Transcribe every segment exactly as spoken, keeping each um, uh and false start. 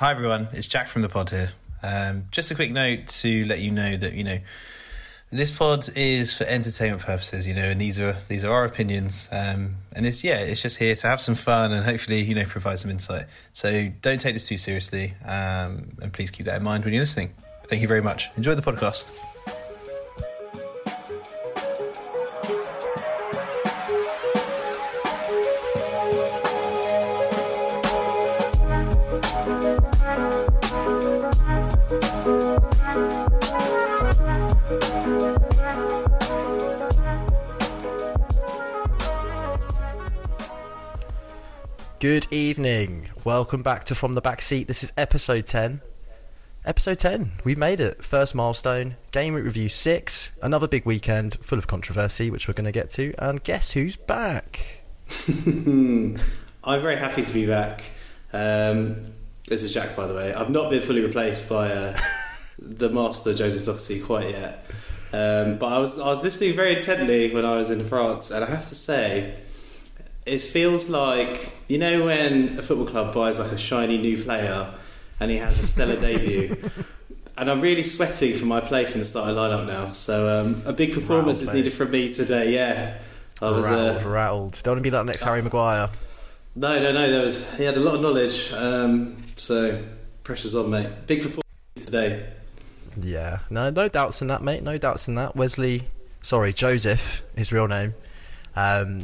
Hi everyone, it's Jack from the pod here. Um, just a quick note to let you know that, you know, this pod is for entertainment purposes, you know, and these are these are our opinions. Um, and it's, yeah, it's just here to have some fun and hopefully, you know, provide some insight. So don't take this too seriously. Um, and please keep that in mind when you're listening. Thank you very much. Enjoy the podcast. Good evening. Welcome back to From the Backseat. This is episode ten. Episode ten. We've made it. First milestone. Game Week Review six. Another big weekend full of controversy, which we're going to get to. And guess who's back? I'm very happy to be back. Um, this is Jack, by the way. I've not been fully replaced by uh, the master, Joseph Doherty, quite yet. Um, but I was, I was listening very intently when I was in France, and I have to say, it feels like, you know when a football club buys like a shiny new player and he has a stellar debut, and I'm really sweating for my place in the starting lineup now. So um, a big performance rattled, is needed from me today. Yeah, I was rattled. Uh, rattled. Don't want to be like the next uh, Harry Maguire. No, no, no. There was he had a lot of knowledge. Um, so pressure's on, mate. Big performance today. Yeah, no, no doubts in that, mate. No doubts in that. Wesley, sorry, Joseph, his real name. Um,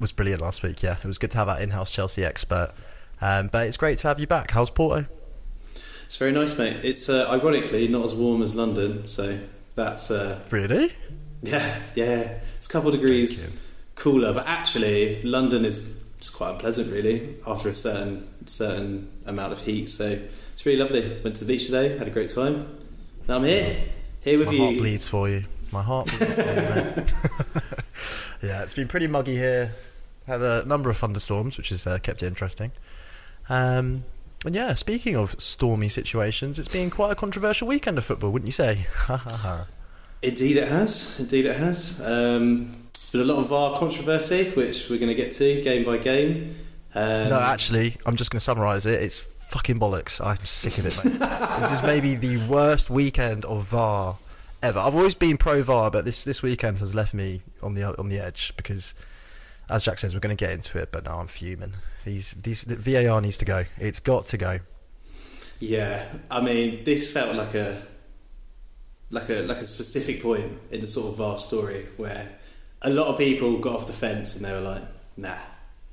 was brilliant last week. Yeah, it was good to have our in-house Chelsea expert, um, but it's great to have you back. How's Porto? It's very nice, mate. It's uh, ironically not as warm as London, so that's uh, really yeah yeah it's a couple degrees cooler, but actually London is just quite unpleasant really after a certain certain amount of heat, so it's really lovely. Went to the beach today, had a great time. Now I'm here yeah. here with my you. My heart bleeds for you. My heart bleeds for you, mate. Yeah, it's been pretty muggy here. Had a number of thunderstorms, which has uh, kept it interesting. Um, and yeah, speaking of stormy situations, it's been quite a controversial weekend of football, wouldn't you say? Indeed it has. Indeed it has. Um, it's been a lot of V A R controversy, which we're going to get to game by game. Um, no, actually, I'm just going to summarise it. It's fucking bollocks. I'm sick of it, mate. This is maybe the worst weekend of V A R ever. I've always been pro V A R, but this, this weekend has left me on the on the edge because, as Jack says, we're going to get into it, but now I'm fuming. These these the V A R needs to go. It's got to go. Yeah, I mean, this felt like a like a like a specific point in the sort of V A R story where a lot of people got off the fence and they were like, "Nah,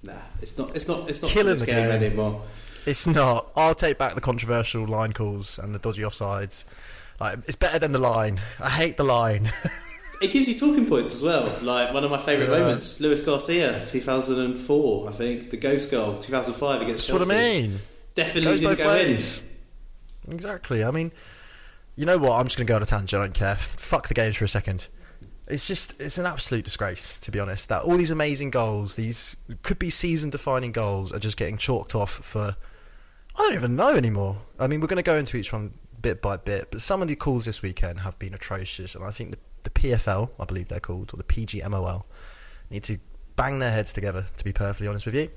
nah, it's not, it's not, it's not killing the game anymore. It's not." I'll take back the controversial line calls and the dodgy offsides. Like, it's better than the line. I hate the line. It gives you talking points as well. Like, one of my favourite yeah. moments, Luis Garcia, two thousand four, I think. The ghost goal, two thousand five against Chelsea. That's what I mean. Definitely goes didn't go ways. in. Exactly. I mean, you know what? I'm just going to go on a tangent. I don't care. Fuck the games for a second. It's just, it's an absolute disgrace, to be honest, that all these amazing goals, these could be season-defining goals, are just getting chalked off for, I don't even know anymore. I mean, we're going to go into each one bit by bit, but some of the calls this weekend have been atrocious, and I think the the P F L, I believe they're called, or the P G M O L, need to bang their heads together, to be perfectly honest with you,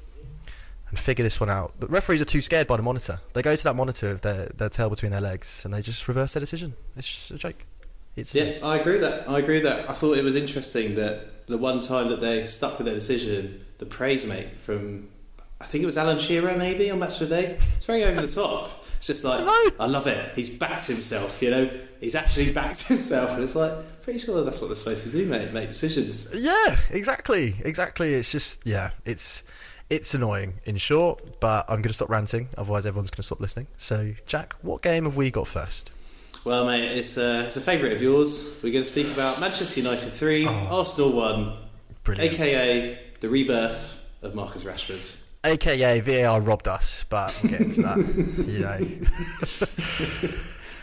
and figure this one out. But referees are too scared by the monitor. They go to that monitor with their, their tail between their legs, and they just reverse their decision. It's just a joke. It's yeah, a I agree with that. I agree with that. I thought it was interesting that the one time that they stuck with their decision, the praise, mate, from, I think it was Alan Shearer, maybe, on Match of the Day. It's very over the top. It's just like, Hello. I love it. He's backed himself, you know. He's actually backed himself. And it's like, pretty sure that's what they're supposed to do, mate. Make decisions. Yeah, exactly. Exactly. It's just, yeah, it's it's annoying, in short. But I'm going to stop ranting. Otherwise, everyone's going to stop listening. So, Jack, what game have we got first? Well, mate, it's a, it's a favourite of yours. We're going to speak about Manchester United three, oh. Arsenal one. Brilliant. A K A the rebirth of Marcus Rashford. A K A V A R robbed us, but we'll get into that. You know.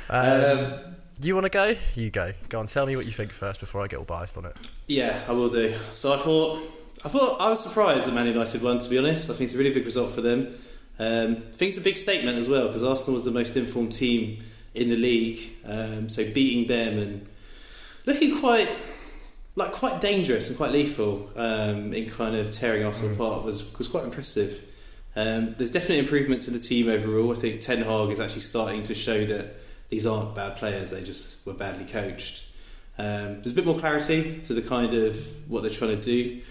um, um, you want to go? You go. Go on, tell me what you think first before I get all biased on it. Yeah, I will do. So I thought, I thought I was surprised that Man United won, to be honest. I think it's a really big result for them. Um, I think it's a big statement as well because Arsenal was the most informed team in the league. Um, so beating them and looking quite, like quite dangerous and quite lethal um, in kind of tearing Arsenal mm. apart was was quite impressive. Um, there's definitely improvement to the team overall. I think Ten Hag is actually starting to show that these aren't bad players, they just were badly coached. Um, there's a bit more clarity to the kind of what they're trying to do.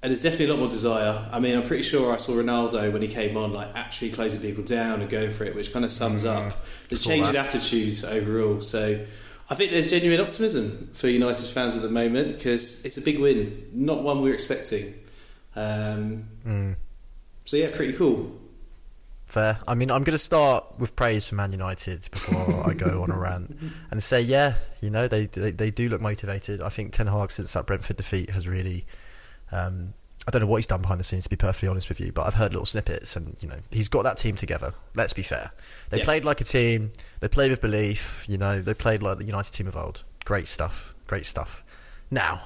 And there's definitely a lot more desire. I mean, I'm pretty sure I saw Ronaldo when he came on, like actually closing people down and going for it, which kind of sums mm-hmm. up the change in attitudes overall. So I think there's genuine optimism for United fans at the moment because it's a big win, not one we were expecting. Um, mm. So yeah, pretty cool. Fair. I mean, I'm going to start with praise for Man United before I go on a rant and say, yeah, you know, they, they they do look motivated. I think Ten Hag, since that Brentford defeat, has really... Um, I don't know what he's done behind the scenes, to be perfectly honest with you, but I've heard little snippets and, you know, he's got that team together. Let's be fair. They yeah. played like a team. They played with belief. You know, they played like the United team of old. Great stuff. Great stuff. Now...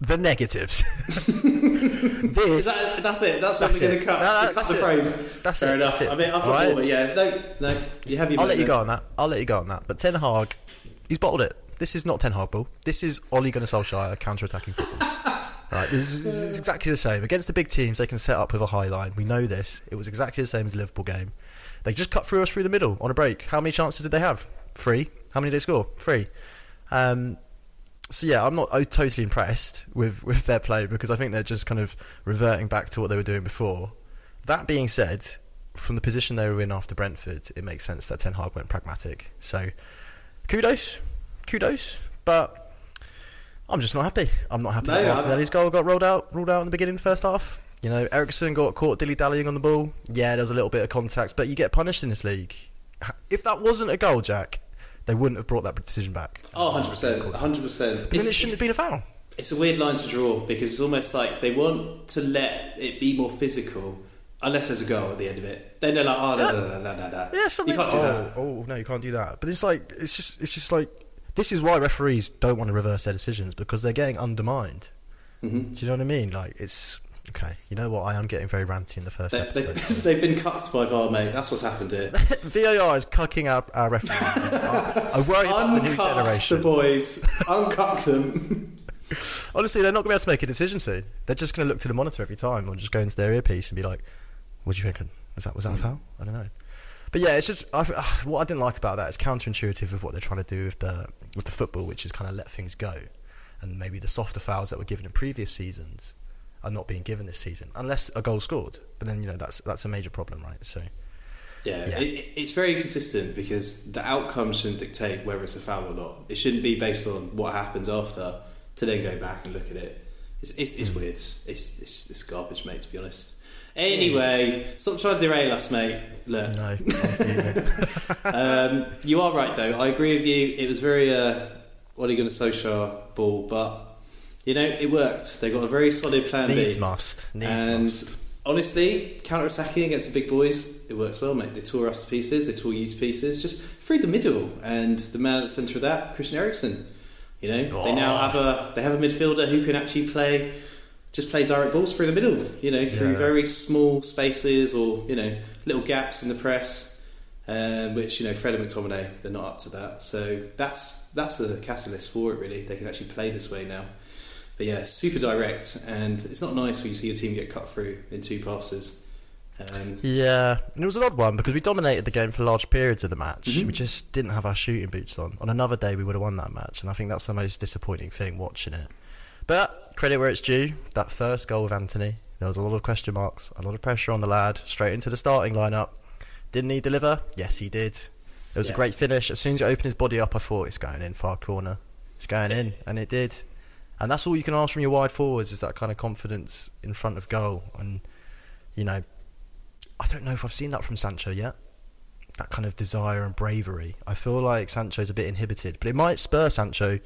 the negatives. this, that, that's it. That's, that's what we're going to cut. No, no, cut the it. phrase. That's Fair it. enough. That's it. I mean, I've got more. Yeah. No, no. You have your. I'll let you then. go on that. I'll let you go on that. But Ten Hag, he's bottled it. This is not Ten Hag ball. This is Ole Gunnar Solskjaer counter-attacking football. Right. This is, it's exactly the same against the big teams. They can set up with a high line. We know this. It was exactly the same as the Liverpool game. They just cut through us through the middle on a break. How many chances did they have? Three. How many did they score? Three. Um. So yeah, I'm not totally impressed with, with their play because I think they're just kind of reverting back to what they were doing before. That being said, from the position they were in after Brentford, it makes sense that Ten Hag went pragmatic. So kudos, kudos, but I'm just not happy. I'm not happy no, that Martinelli's goal got rolled out, rolled out in the beginning of the first half. You know, Eriksen got caught dilly-dallying on the ball. Yeah, there was a little bit of contact, but you get punished in this league. If that wasn't a goal, Jack... they wouldn't have brought that decision back. Oh, one hundred percent. one hundred percent. But then it shouldn't have been a foul. It's a weird line to draw because it's almost like they want to let it be more physical unless there's a goal at the end of it. Then they're like, oh, no, no, no, no, no, no. Yeah, something. You can't do oh, that. Oh, no, you can't do that. But it's like, it's just, it's just like, this is why referees don't want to reverse their decisions because they're getting undermined. Mm-hmm. Do you know what I mean? Like, it's... Okay, you know what? I am getting very ranty in the first they, episode. They, they've been cut by V A R, mate. That's what's happened here. V A R is cucking our, our referees. I, I worry about the new generation. Uncuck the boys. Uncuck them. Honestly, they're not going to be able to make a decision soon. They're just going to look to the monitor every time or just go into their earpiece and be like, what do you think? Was that, was that a foul? I don't know. But yeah, it's just... I've, uh, what I didn't like about that is counterintuitive of what they're trying to do with the, with the football, which is kind of let things go. And maybe the softer fouls that were given in previous seasons... are not being given this season unless a goal scored, but then you know that's that's a major problem, right? So yeah, yeah. It, it's very consistent because the outcome shouldn't dictate whether it's a foul or not. It shouldn't be based on what happens after to then go back and look at it. It's it's, it's mm. weird. It's, it's it's garbage, mate. To be honest. Anyway, stop trying to derail us, mate. Look, no, um, you are right though. I agree with you. It was very uh, Ole Gunnar Solskjaer ball, but. You know, it worked. They got a very solid plan B. Needs must. Needs and must. Honestly, counter-attacking against the big boys, it works well, mate. They tore us to pieces. They tore you to pieces. Just through the middle. And the man at the centre of that, Christian Eriksen. You know, oh. they now have a they have a midfielder who can actually play, just play direct balls through the middle. You know, through yeah. very small spaces or, you know, little gaps in the press. Um, which, you know, Fred and McTominay, they're not up to that. So that's that's a catalyst for it, really. They can actually play this way now. But yeah, super direct, and it's not nice when you see your team get cut through in two passes. Um, yeah, and it was an odd one because we dominated the game for large periods of the match. Mm-hmm. We just didn't have our shooting boots on. On another day, we would have won that match, and I think that's the most disappointing thing watching it. But credit where it's due, that first goal of Anthony, there was a lot of question marks, a lot of pressure on the lad, straight into the starting lineup. Didn't he deliver? Yes, he did. It was yeah. a great finish. As soon as he opened his body up, I thought, it's going in, far corner. It's going yeah. in, and it did. And that's all you can ask from your wide forwards is that kind of confidence in front of goal. And, you know, I don't know if I've seen that from Sancho yet. That kind of desire and bravery. I feel like Sancho's a bit inhibited, but it might spur Sancho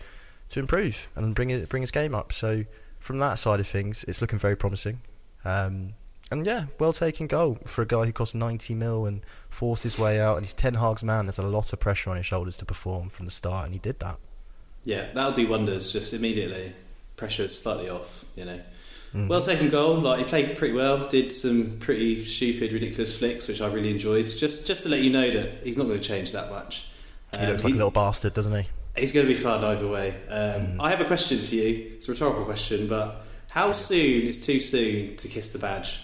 to improve and bring it, bring his game up. So from that side of things, it's looking very promising. Um, and yeah, well-taken goal for a guy who cost ninety mil and forced his way out. And he's Ten Hag's man. There's a lot of pressure on his shoulders to perform from the start, and he did that. Yeah, that'll do wonders just immediately. Pressure slightly off, you know. Mm. Well taken goal, like he played pretty well, did some pretty stupid, ridiculous flicks, which I really enjoyed. Just just to let you know that he's not going to change that much. Um, he looks like he, a little bastard, doesn't he? He's going to be fun either way. Um, mm. I have a question for you. It's a rhetorical question, but how soon is too soon to kiss the badge?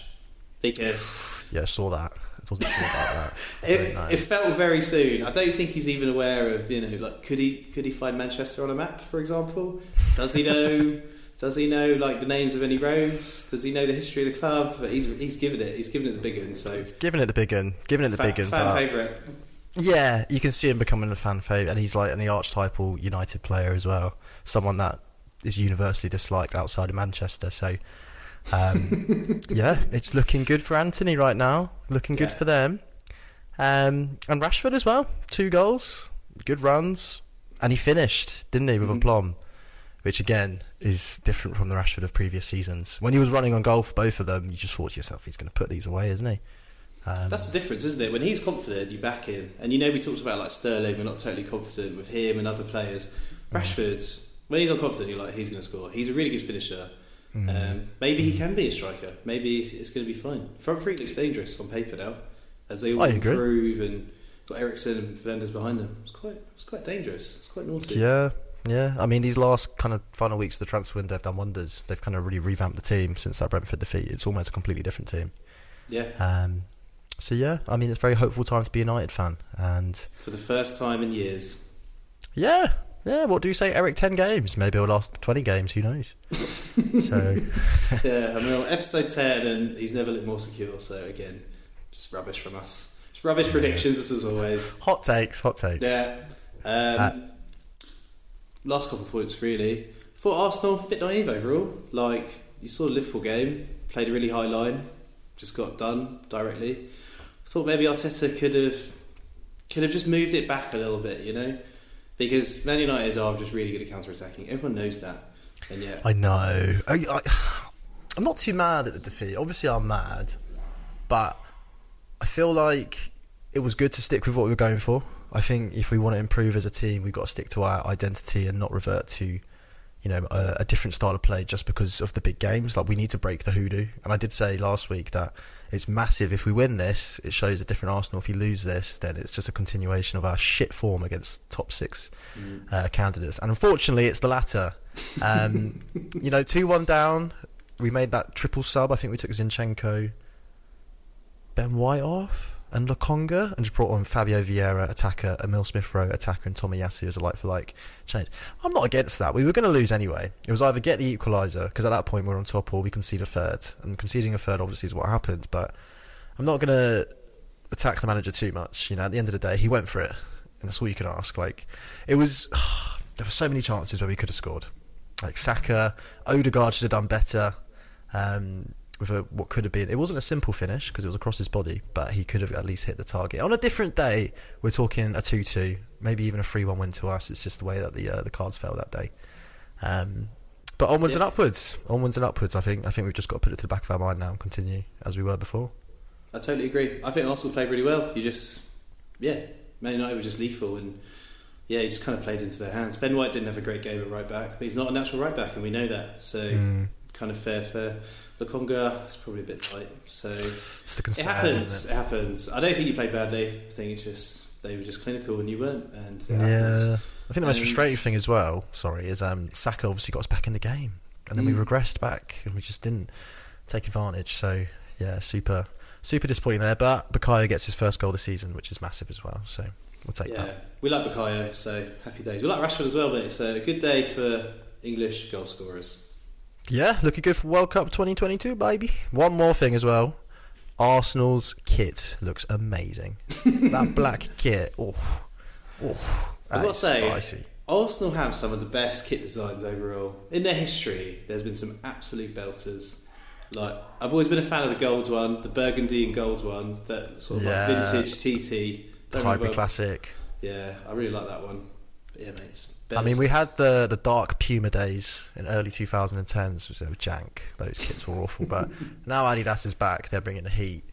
because yeah, I saw that. I wasn't sure about that. It, nice. It felt very soon. I don't think he's even aware of, you know, like could he could he find Manchester on a map, for example? Does he know? Does he know like the names of any roads? Does he know the history of the club? He's he's given it. He's given it the big un. So he's given it the big un. Given it the fan, big un. Fan favourite. Yeah, you can see him becoming a fan favourite, and he's like an archetypal United player as well. Someone that is universally disliked outside of Manchester. So um, yeah, it's looking good for Anthony right now. Looking good yeah. for them, um, and Rashford as well. Two goals, good runs, and he finished, didn't he, with mm-hmm. aplomb. Which again is different from the Rashford of previous seasons. When he was running on goal for both of them, you just thought to yourself, he's going to put these away, isn't he? Um, That's the difference, isn't it? When he's confident, you back him. And you know, we talked about like Sterling, we're not totally confident with him and other players. Rashford, mm. when he's not confident, you're like, he's going to score. He's a really good finisher. Mm. Um, maybe he can be a striker. Maybe it's going to be fine. Front three looks dangerous on paper now, as they all I improve agree. And got Eriksen and Fernandes behind them. It's quite, it's quite dangerous. It's quite naughty. Yeah. Yeah, I mean, these last kind of final weeks of the transfer window have done wonders. They've kind of really revamped the team since that Brentford defeat. It's almost a completely different team. Yeah. Um. So, yeah, I mean, it's a very hopeful time to be a United fan. And for the first time in years. Yeah, yeah. What do you say, Eric? ten games? Maybe it'll last twenty games, who knows? So. Yeah, I mean, on episode ten, and he's never looked more secure. So, again, just rubbish from us. Just rubbish predictions, yeah. as always. Hot takes, hot takes. Yeah. Um... Uh, Last couple of points, really. For Arsenal, a bit naive overall. Like, you saw the Liverpool game, played a really high line, just got done directly. I thought maybe Arteta could have could have just moved it back a little bit, you know? Because Man United are just really good at counter-attacking. Everyone knows that. And yeah. I know. I, I, I'm not too mad at the defeat. Obviously, I'm mad. But I feel like it was good to stick with what we were going for. I think if we want to improve as a team, we've got to stick to our identity and not revert to, you know, a, a different style of play just because of the big games. Like, we need to break the hoodoo. And I did say last week that it's massive. If we win this, it shows a different Arsenal. If you lose this, then it's just a continuation of our shit form against top six mm. uh, candidates. And unfortunately, it's the latter. Um, you know, two one down. We made that triple sub. I think we took Zinchenko, Ben White off. And Lokonga, and just brought on Fabio Vieira, attacker, Emile Smith-Rowe, attacker, and Tomiyasu as a like-for-like change. I'm not against that. We were going to lose anyway. It was either get the equaliser, because at that point we're on top, or we concede a third. And conceding a third, obviously, is what happened. But I'm not going to attack the manager too much. You know, at the end of the day, he went for it, and that's all you can ask. Like, it was oh, there were so many chances where we could have scored. Like Saka, Odegaard should have done better. Um, with a, what could have been, it wasn't a simple finish because it was across his body, but he could have at least hit the target. On a different day, we're talking a two two, maybe even a three one win to us. It's just the way that the uh, the cards fell that day. Um, but onwards yeah. and upwards, onwards and upwards. I think I think we've just got to put it to the back of our mind now and continue as we were before. I totally agree. I think Arsenal played really well. You just, yeah, Man United were just lethal, and yeah, he just kind of played into their hands. Ben White didn't have a great game at right back, but he's not a natural right back, and we know that. So. Mm. Kind of fair for Lokonga. It's probably a bit tight. So it's the concern, it happens. It? it happens. I don't think you played badly. I think it's just they were just clinical and you weren't. And yeah, happens. I think the most and, frustrating thing as well. Sorry, is um, Saka obviously got us back in the game, and then mm. we regressed back, and we just didn't take advantage. So yeah, super, super disappointing there. But Bukayo gets his first goal this season, which is massive as well. So we'll take yeah, that. We like Bukayo, so happy days. We like Rashford as well, mate. So a good day for English goal scorers. Yeah, looking good for World Cup twenty twenty-two, baby. One more thing as well. Arsenal's kit looks amazing. That black kit. Oh, oh, I've got to say, spicy. Arsenal have some of the best kit designs overall. In their history, there's been some absolute belters. Like, I've always been a fan of the gold one, the burgundy and gold one, that sort of yeah. like vintage T T. The hybrid classic. Yeah, I really like that one. But yeah, mate, it's I mean, we had the, the dark Puma days in early two thousand tens, which were jank. Those kits were awful. But now Adidas is back. They're bringing the heat.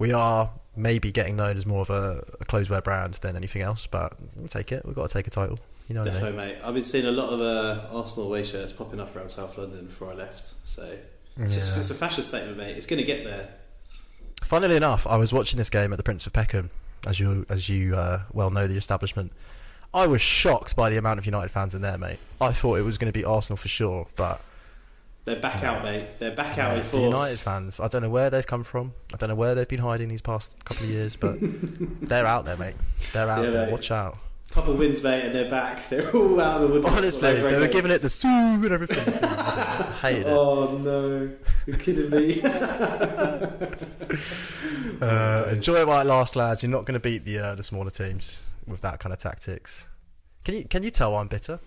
We are maybe getting known as more of a, a closed-wear brand than anything else, but we'll take it. We've got to take a title. You know Defo, what I mean? Mate. I've been seeing a lot of uh, Arsenal away shirts popping up around South London before I left. So it's, yeah. just, it's a fashion statement, mate. It's going to get there. Funnily enough, I was watching this game at the Prince of Peckham, as you, as you uh, well know, the establishment. I was shocked by the amount of United fans in there, mate. I thought it was going to be Arsenal for sure, but They're back yeah. out, mate. They're back yeah, out in force. United fans, I don't know where they've come from. I don't know where they've been hiding these past couple of years, but they're out there, mate. They're out yeah, there. Mate. Watch out. Couple of wins, mate, and they're back. They're all out of the woodwork. Honestly, they were game. giving it the soo and everything. Hated it. Oh, no. You're kidding me. uh, enjoy it while it lasts, lads. You're not going to beat the uh, the smaller teams with that kind of tactics. Can you can you tell I'm bitter?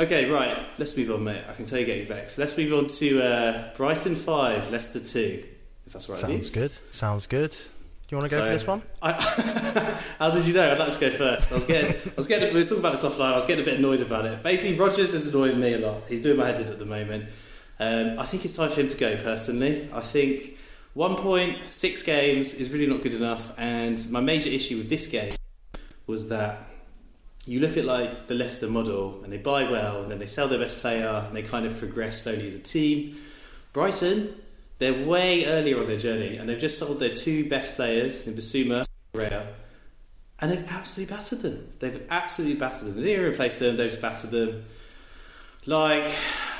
Okay, right. Let's move on, mate. I can tell you're getting vexed. Let's move on to uh, Brighton five, Leicester two, if that's right. Sounds good. Sounds good. Do you want to go so, for this one? I, how did you know? I'd like to go first. I was getting, I was getting. We were talking about this offline. I was getting a bit annoyed about it. Basically, Rodgers is annoying me a lot. He's doing my head in at the moment. Um, I think it's time for him to go. Personally, I think one point six games is really not good enough. And my major issue with this game was that you look at like the Leicester model, and they buy well, and then they sell their best player, and they kind of progress slowly as a team. Brighton, they're way earlier on their journey, and they've just sold their two best players in Bissouma and Correa, and they've absolutely battered them. They've absolutely battered them. They didn't replace them, they've just battered them. Like,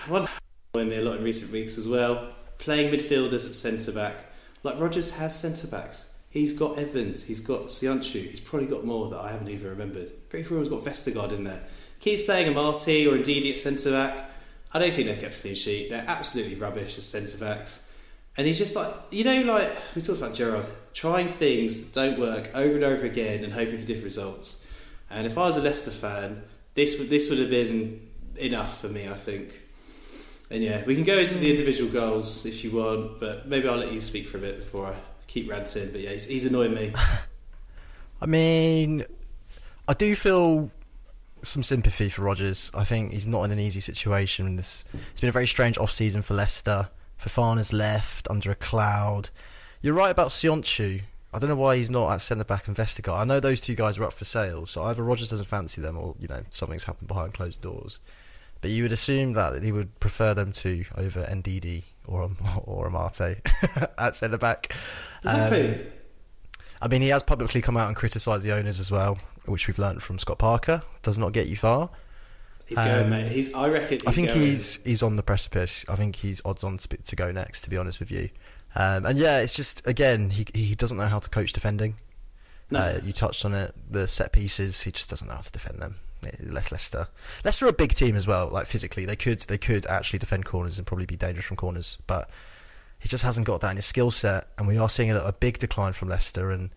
one annoying me a lot in recent weeks as well, playing midfielders at centre-back. Like, Rodgers has centre-backs. He's got Evans, he's got Sianchu, he's probably got more that I haven't even remembered. Pretty sure he's got Vestergaard in there. Keeps playing a Marty or Ndidi at centre-back. I don't think they've kept a clean sheet. They're absolutely rubbish as centre-backs. And he's just like, you know, like we talked about Gerrard, trying things that don't work over and over again and hoping for different results. And if I was a Leicester fan, this would this would have been enough for me, I think. And yeah, we can go into the individual goals if you want, but maybe I'll let you speak for a bit before I keep ranting. But yeah, he's, he's annoying me. I mean, I do feel some sympathy for Rodgers. I think he's not in an easy situation. This it's been a very strange off-season for Leicester. Fofana's left under a cloud. You're right about Sionchu. I don't know why he's not at centre-back and Vestergaard. I know those two guys are up for sale, so either Rodgers doesn't fancy them or, you know, something's happened behind closed doors. But you would assume that he would prefer them to over Ndidi or, or Amate at centre-back. Exactly. Um, I mean, he has publicly come out and criticised the owners as well, which we've learnt from Scott Parker. Does not get you far. He's going, um, mate. He's, I reckon. He's I think going. he's he's on the precipice. I think he's odds on to, to go next. To be honest with you, um, and yeah, it's just again he he doesn't know how to coach defending. No, uh, you touched on it. The set pieces, he just doesn't know how to defend them. Less Leicester, Leicester are a big team as well. Like physically, they could they could actually defend corners and probably be dangerous from corners, but he just hasn't got that in his skill set. And we are seeing a, a big decline from Leicester. And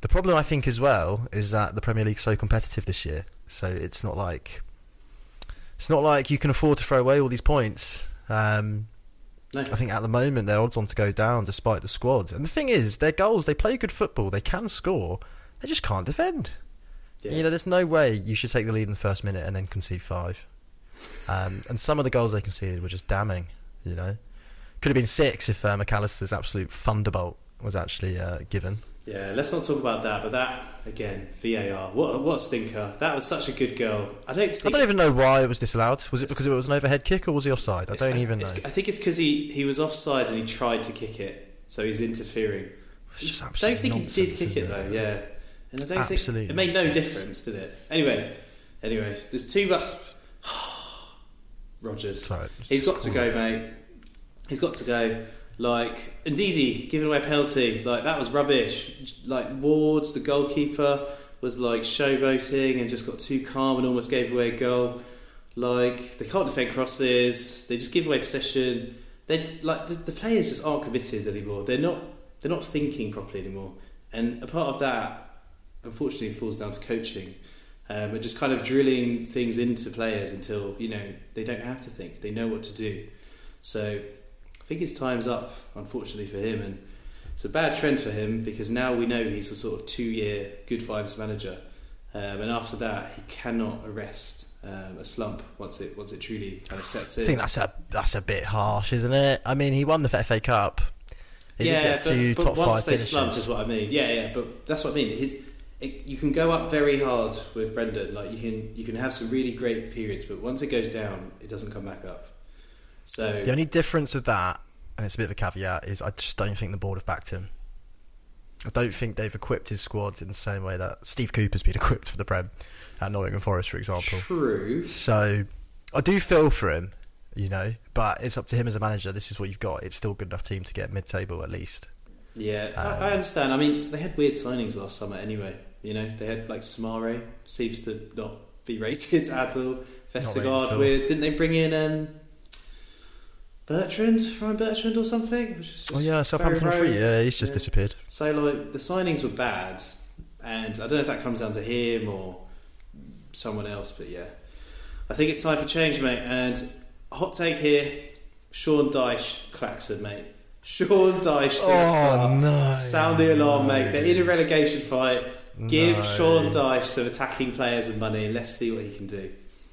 the problem I think as well is that the Premier League's so competitive this year, so it's not like. It's not like you can afford to throw away all these points. Um, no. I think at the moment they're odds on to go down despite the squad. And the thing is, their goals, they play good football, they can score, they just can't defend. Yeah. You know, there's no way you should take the lead in the first minute and then concede five. Um, and some of the goals they conceded were just damning, you know. Could have been six if uh, McAllister's absolute thunderbolt was actually uh, given. Yeah, let's not talk about that, but that, again, V A R. What, what a stinker. That was such a good goal. I don't think... I don't even know why it was disallowed. Was it because it was an overhead kick or was he offside? I don't even know. I think it's because he, he was offside and he tried to kick it, so he's interfering. It's just absolute nonsense. I don't think he did kick it, though, yeah. And I don't think... It made no difference, did it? Anyway, anyway, there's too much... Rodgers. He's got to go, mate. He's got to go. Like Ndidi giving away a penalty, like that was rubbish. Like Wards, the goalkeeper, was like showboating and just got too calm and almost gave away a goal. Like they can't defend crosses, they just give away possession. They like the, the players just aren't committed anymore. They're not they're not thinking properly anymore. And a part of that, unfortunately, falls down to coaching um, and just kind of drilling things into players until you know they don't have to think. They know what to do. So. I think his time's up, unfortunately, for him, and it's a bad trend for him because now we know he's a sort of two-year good vibes manager, um, and after that he cannot arrest um, a slump once it once it truly kind of sets in. I think that's a that's a bit harsh, isn't it? I mean, he won the F A Cup. He yeah, did get but, two but top once five they finishes. Slump is what I mean. Yeah, yeah, but that's what I mean. His it, you can go up very hard with Brendan, like you can you can have some really great periods, but once it goes down, it doesn't come back up. So the only difference with that, and it's a bit of a caveat, is I just don't think the board have backed him. I don't think they've equipped his squad in the same way that Steve Cooper's been equipped for the Prem at Nottingham Forest, for example. True. So I do feel for him. you know. But it's up to him as a manager. This is what you've got. It's still a good enough team to get mid-table at least. Yeah, um, I, I understand. I mean, they had weird signings last summer anyway. You know, they had like Samare seems to not be rated at all. Vestergaard, weird. Didn't they bring in um, Bertrand, Ryan Bertrand or something? Which is just oh yeah, Southampton free. Yeah, he's just yeah. disappeared. So like the signings were bad, and I don't know if that comes down to him or someone else, but yeah, I think it's time for change, mate. And hot take here: Sean Dyche, Claxon, mate. Sean Dyche, oh, no, sound the alarm, no. mate. They're in a relegation fight. Give no. Sean Dyche some attacking players and money. Let's see what he can do.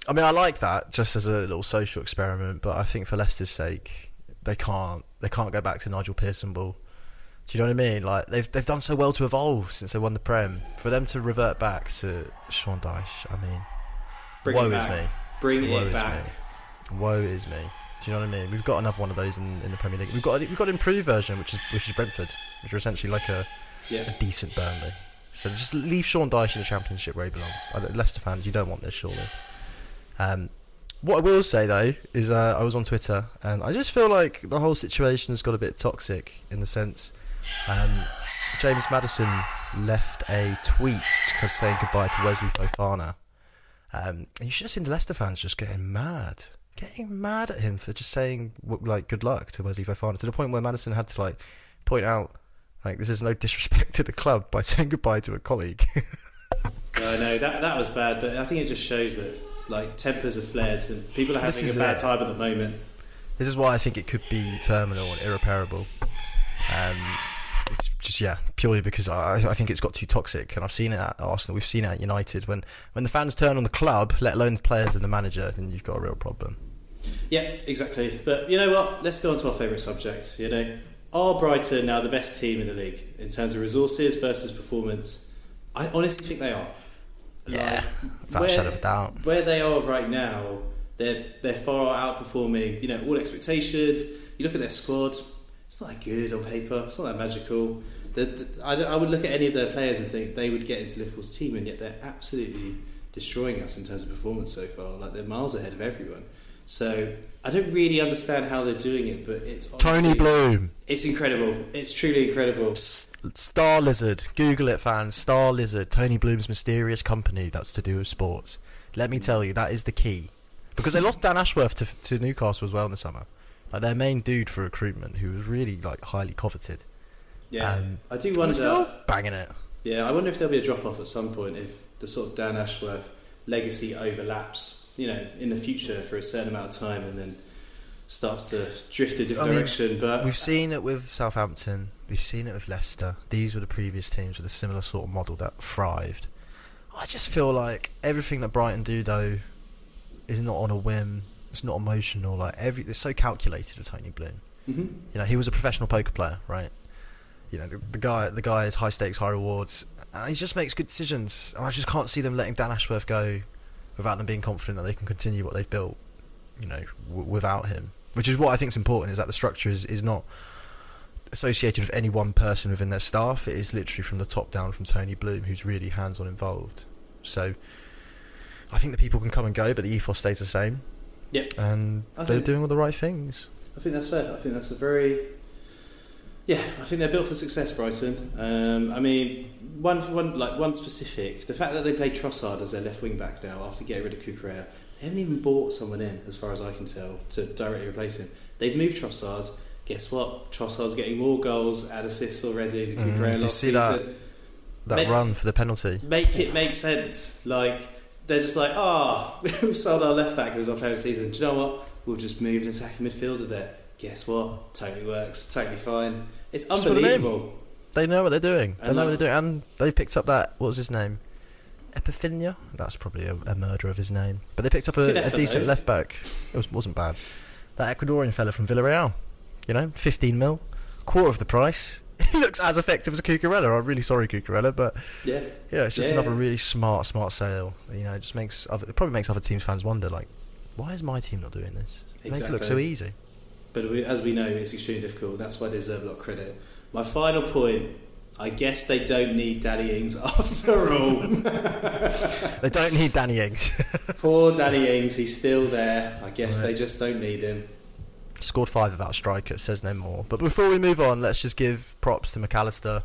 I mean, I like that just as a little social experiment, but I think for Leicester's sake, they can't they can't go back to Nigel Pearson ball. Do you know what I mean? Like they've they've done so well to evolve since they won the Prem. For them to revert back to Sean Dyche, I mean, Bring woe it back. is me. Bring woe it back. Me. Woe is me. Do you know what I mean? We've got another one of those in, in the Premier League. We've got we've got an improved version, which is which is Brentford, which are essentially like a yeah. a decent Burnley. So just leave Sean Dyche in the Championship where he belongs. I don't, Leicester fans, you don't want this, surely. Um, what I will say though is uh, I was on Twitter and I just feel like the whole situation has got a bit toxic in the sense um, James Maddison left a tweet saying goodbye to Wesley Fofana. Um, and you should have seen the Leicester fans just getting mad, getting mad at him for just saying like good luck to Wesley Fofana, to the point where Maddison had to like point out like this is no disrespect to the club by saying goodbye to a colleague. I know that that was bad, but I think it just shows that. Like tempers are flared and people are having a bad it. time at the moment. This is why I think it could be terminal and irreparable. Um, it's just yeah, purely because I, I think it's got too toxic, and I've seen it at Arsenal, we've seen it at United. When when the fans turn on the club, let alone the players and the manager, then you've got a real problem. Yeah, exactly. But you know what? Let's go on to our favourite subject. You know, are Brighton now the best team in the league in terms of resources versus performance? I honestly think they are. Yeah, without a shadow of a doubt. Where they are right now, they're they're far outperforming, you know, all expectations. You look at their squad; it's not that good on paper. It's not that magical. The, the, I, I would look at any of their players and think they would get into Liverpool's team, and yet they're absolutely destroying us in terms of performance so far. Like they're miles ahead of everyone. So I don't really understand how they're doing it, but it's Tony Bloom. It's incredible. It's truly incredible. S- Star Lizard. Google it, fans. Star Lizard. Tony Bloom's mysterious company that's to do with sports. Let me tell you, that is the key. Because they lost Dan Ashworth to, to Newcastle as well in the summer. Like their main dude for recruitment, who was really like highly coveted. Yeah, um, I do wonder. Still banging it. Yeah, I wonder if there'll be a drop off at some point if the sort of Dan Ashworth legacy overlaps. You know, in the future for a certain amount of time, and then starts to drift a different I mean, direction. But we've seen it with Southampton, we've seen it with Leicester. These were the previous teams with a similar sort of model that thrived. I just feel like everything that Brighton do though is not on a whim. It's not emotional. Like every, it's so calculated with Tony Bloom. Mm-hmm. You know, he was a professional poker player, right? You know, the, the guy, the guy is high stakes, high rewards, and he just makes good decisions. And I just can't see them letting Dan Ashworth go without them being confident that they can continue what they've built, you know, w- without him. Which is what I think is important, is that the structure is, is not associated with any one person within their staff. It is literally from the top down, from Tony Bloom, who's really hands-on involved. So I think the people can come and go, but the ethos stays the same. Yeah. And I they're think, doing all the right things. I think that's fair. I think that's a very... Yeah, I think they're built for success, Brighton. Um, I mean, one for one, like one specific, the fact that they play Trossard as their left wing back now after getting rid of Cucurella, they haven't even bought someone in, as far as I can tell, to directly replace him. They've moved Trossard. Guess what? Trossard's getting more goals and assists already than Cucurella. Mm, you see that that make, run for the penalty? Make it make sense. Like they're just like, ah, oh, we sold our left back who was our player of the season. Do you know what? We'll just move an attacking midfielder there. Guess what? Totally works, totally fine. It's unbelievable. I mean. They know what they're doing. They and know what they're doing. And they picked up that, what was his name? Epifinia? That's probably a, a murder of his name. But they picked up a, a decent left back. It was, wasn't bad. That Ecuadorian fella from Villarreal. You know, fifteen mil. Quarter of the price. He looks as effective as a Cucurella. I'm really sorry, Cucurella, but yeah, you know, it's just yeah. another really smart, smart sale. You know, it just makes other, it probably makes other teams' fans wonder, like, why is my team not doing this? It exactly. makes it look so easy. But we, as we know, it's extremely difficult. That's why they deserve a lot of credit. My final point, I guess they don't need Danny Ings after all. They don't need Danny Ings. Poor Danny Ings, he's still there. I guess right. They just don't need him. Scored five without a striker, it says no more. But before we move on, let's just give props to McAllister.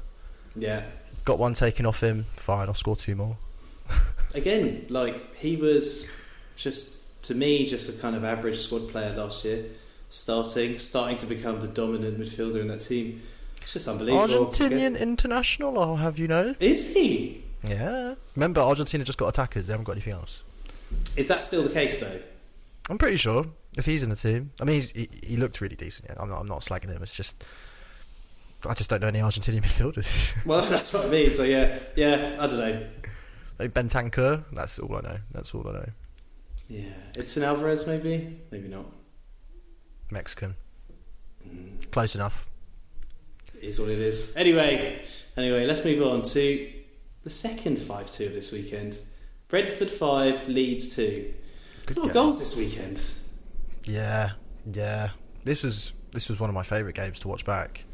Yeah. Got one taken off him. Fine, I'll score two more. Again, like, he was just, to me, just a kind of average squad player last year. Starting, starting to become the dominant midfielder in that team. It's just unbelievable. Argentinian Again. international, I'll have you know. Is he? Yeah. Remember, Argentina just got attackers. They haven't got anything else. Is that still the case, though? I'm pretty sure. If he's in the team. I mean, he's, he, he looked really decent. Yeah. I'm not, I'm not slagging him. It's just... I just don't know any Argentinian midfielders. Well, that's what I mean. So, yeah. Yeah, I don't know. Like Bentancur. That's all I know. That's all I know. Yeah. Edson Alvarez, maybe? Maybe not. Mexican. Mm. Close enough. It is what it is. Anyway. Anyway, let's move on to... the second five two of this weekend. Brentford five, Leeds two. It's not goals this weekend. Yeah, yeah. This was this was one of my favourite games to watch back.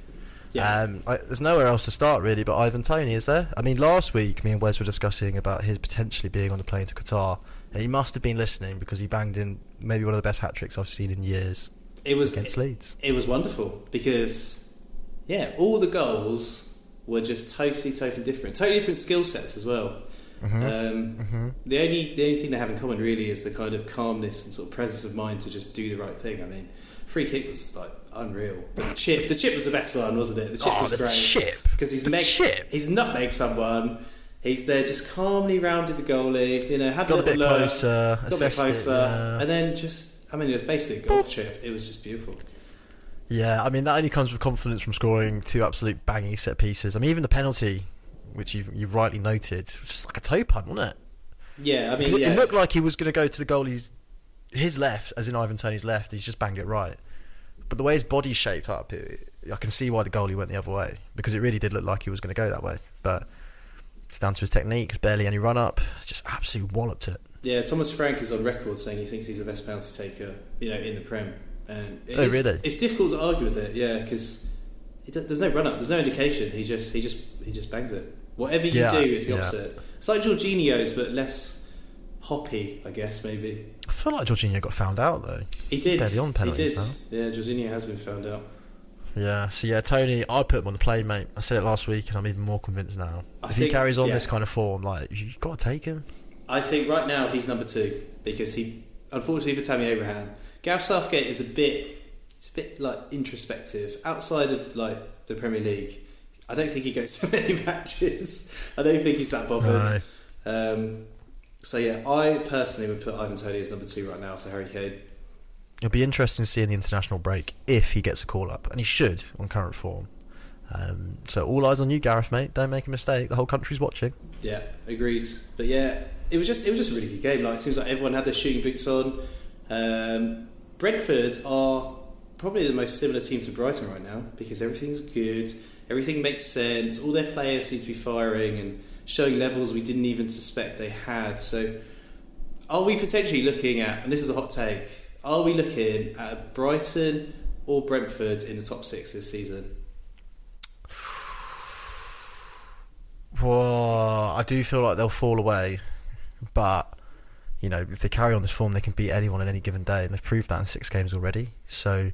Yeah. Um, I, there's nowhere else to start, really, but Ivan Toney, is there? I mean, last week, me and Wes were discussing about his potentially being on the plane to Qatar, and he must have been listening because he banged in maybe one of the best hat-tricks I've seen in years it was, against it, Leeds. It was wonderful because, yeah, all the goals... were just totally, totally different. Totally different skill sets as well. Mm-hmm. Um, mm-hmm. The only the only thing they have in common really is the kind of calmness and sort of presence of mind to just do the right thing. I mean, free kick was like unreal. But the chip, the chip was the best one, wasn't it? The chip oh, was the great. Chip. Because he's meg- chip. he's nutmegged someone. He's there, just calmly rounded the goalie. You know, had got a, a bit alert, closer, got a bit closer, it, yeah. And then just I mean, it was basically a golf chip. It was just beautiful. Yeah, I mean, that only comes with confidence from scoring two absolute banging set pieces. I mean, even the penalty, which you've, you've rightly noted, was just like a toe punt, wasn't it? Yeah, I mean, yeah. It looked like he was going to go to the goalie's, his left, as in Ivan Toney's left, he's just banged it right. But the way his body's shaped up, it, I can see why the goalie went the other way, because it really did look like he was going to go that way. But it's down to his technique, barely any run-up, just absolutely walloped it. Yeah, Thomas Frank is on record saying he thinks he's the best penalty taker, you know, in the Prem. Um, it oh, is, really? It's difficult to argue with it, yeah, because there's no run up, there's no indication. He just, he just, he just bangs it. Whatever you yeah, do is the yeah. opposite. It's like Jorginho's, but less hoppy, I guess maybe. I feel like Jorginho got found out though. He did. Barely on penalties. He did. Now. Yeah, Jorginho has been found out. Yeah. So yeah, Toney, I put him on the plane, mate. I said it last week, and I'm even more convinced now. I if think, he carries on yeah. this kind of form, like you've got to take him. I think right now he's number two because he, unfortunately for Tammy Abraham. Gareth Southgate is a bit, it's a bit like introspective. Outside of like the Premier League, I don't think he goes to many matches. I don't think he's that bothered. No. Um, so yeah, I personally would put Ivan Toney as number two right now after Harry Kane. It'll be interesting to see in the international break if he gets a call up, and he should on current form. Um, so all eyes on you, Gareth, mate. Don't make a mistake. The whole country's watching. Yeah, agreed. But yeah, it was just it was just a really good game. Like it seems like everyone had their shooting boots on. Um, Brentford are probably the most similar team to Brighton right now because everything's good, everything makes sense, all their players seem to be firing and showing levels we didn't even suspect they had. So are we potentially looking at, and this is a hot take, are we looking at Brighton or Brentford in the top six this season? Well, I do feel like they'll fall away, but you know, if they carry on this form, they can beat anyone on any given day, and they've proved that in six games already. So,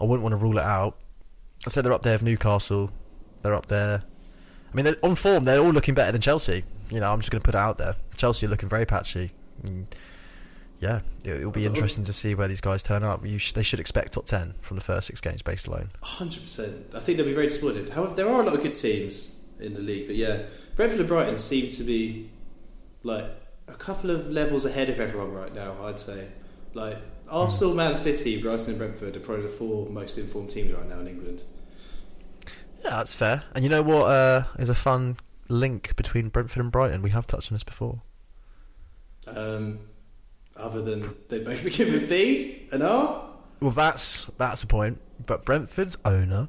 I wouldn't want to rule it out. I'd say they're up there with Newcastle. They're up there. I mean, on form, they're all looking better than Chelsea. You know, I'm just going to put it out there. Chelsea are looking very patchy. I mean, yeah, it will be interesting to see where these guys turn up. You sh- they should expect top ten from the first six games, based alone. one hundred percent. I think they'll be very disappointed. However, there are a lot of good teams in the league, but yeah, Brentford and Brighton seem to be like a couple of levels ahead of everyone right now, I'd say. Like, Arsenal, Man City, Brighton and Brentford are probably the four most informed teams right now in England. Yeah, that's fair. And you know what uh, is a fun link between Brentford and Brighton? We have touched on this before. Um, other than they both begin with B and R? Well, that's that's a point. But Brentford's owner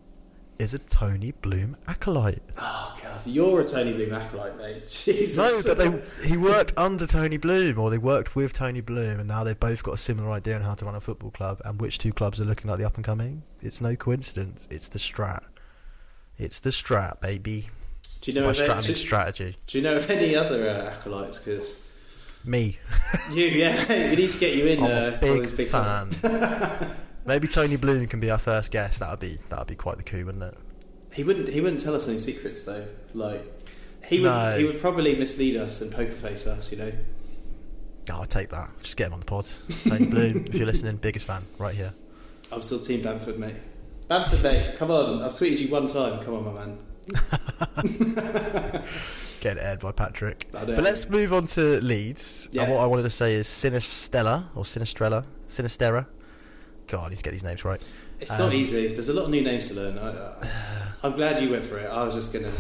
is a Tony Bloom acolyte. Oh God, you're a Tony Bloom acolyte, mate. Jesus. No, but they, he worked under Tony Bloom, or they worked with Tony Bloom, and now they've both got a similar idea on how to run a football club, and which two clubs are looking like the up and coming. It's no coincidence. It's the strat. It's the strat, baby. Do you know? By strat, I mean strategy. Do you know of any other uh, acolytes? Because Me. You, yeah. We need to get you in. I'm uh, a big, big fan. Maybe Tony Bloom can be our first guest. That'd be that'd be quite the coup, wouldn't it? He wouldn't. He wouldn't tell us any secrets though. Like he would. No. He would probably mislead us and poker face us. You know. Oh, I'll take that. Just get him on the pod. Tony Bloom, if you're listening, biggest fan right here. I'm still team Bamford, mate. Bamford, mate. Come on. I've tweeted you one time. Come on, my man. Get aired by Patrick. But let's move on to Leeds. Yeah. And what I wanted to say is Sinisterra or Sinisterra, Sinisterra. God, I need to get these names right. It's um, not easy. There's a lot of new names to learn. I, I, I'm glad you went for it. I was just gonna.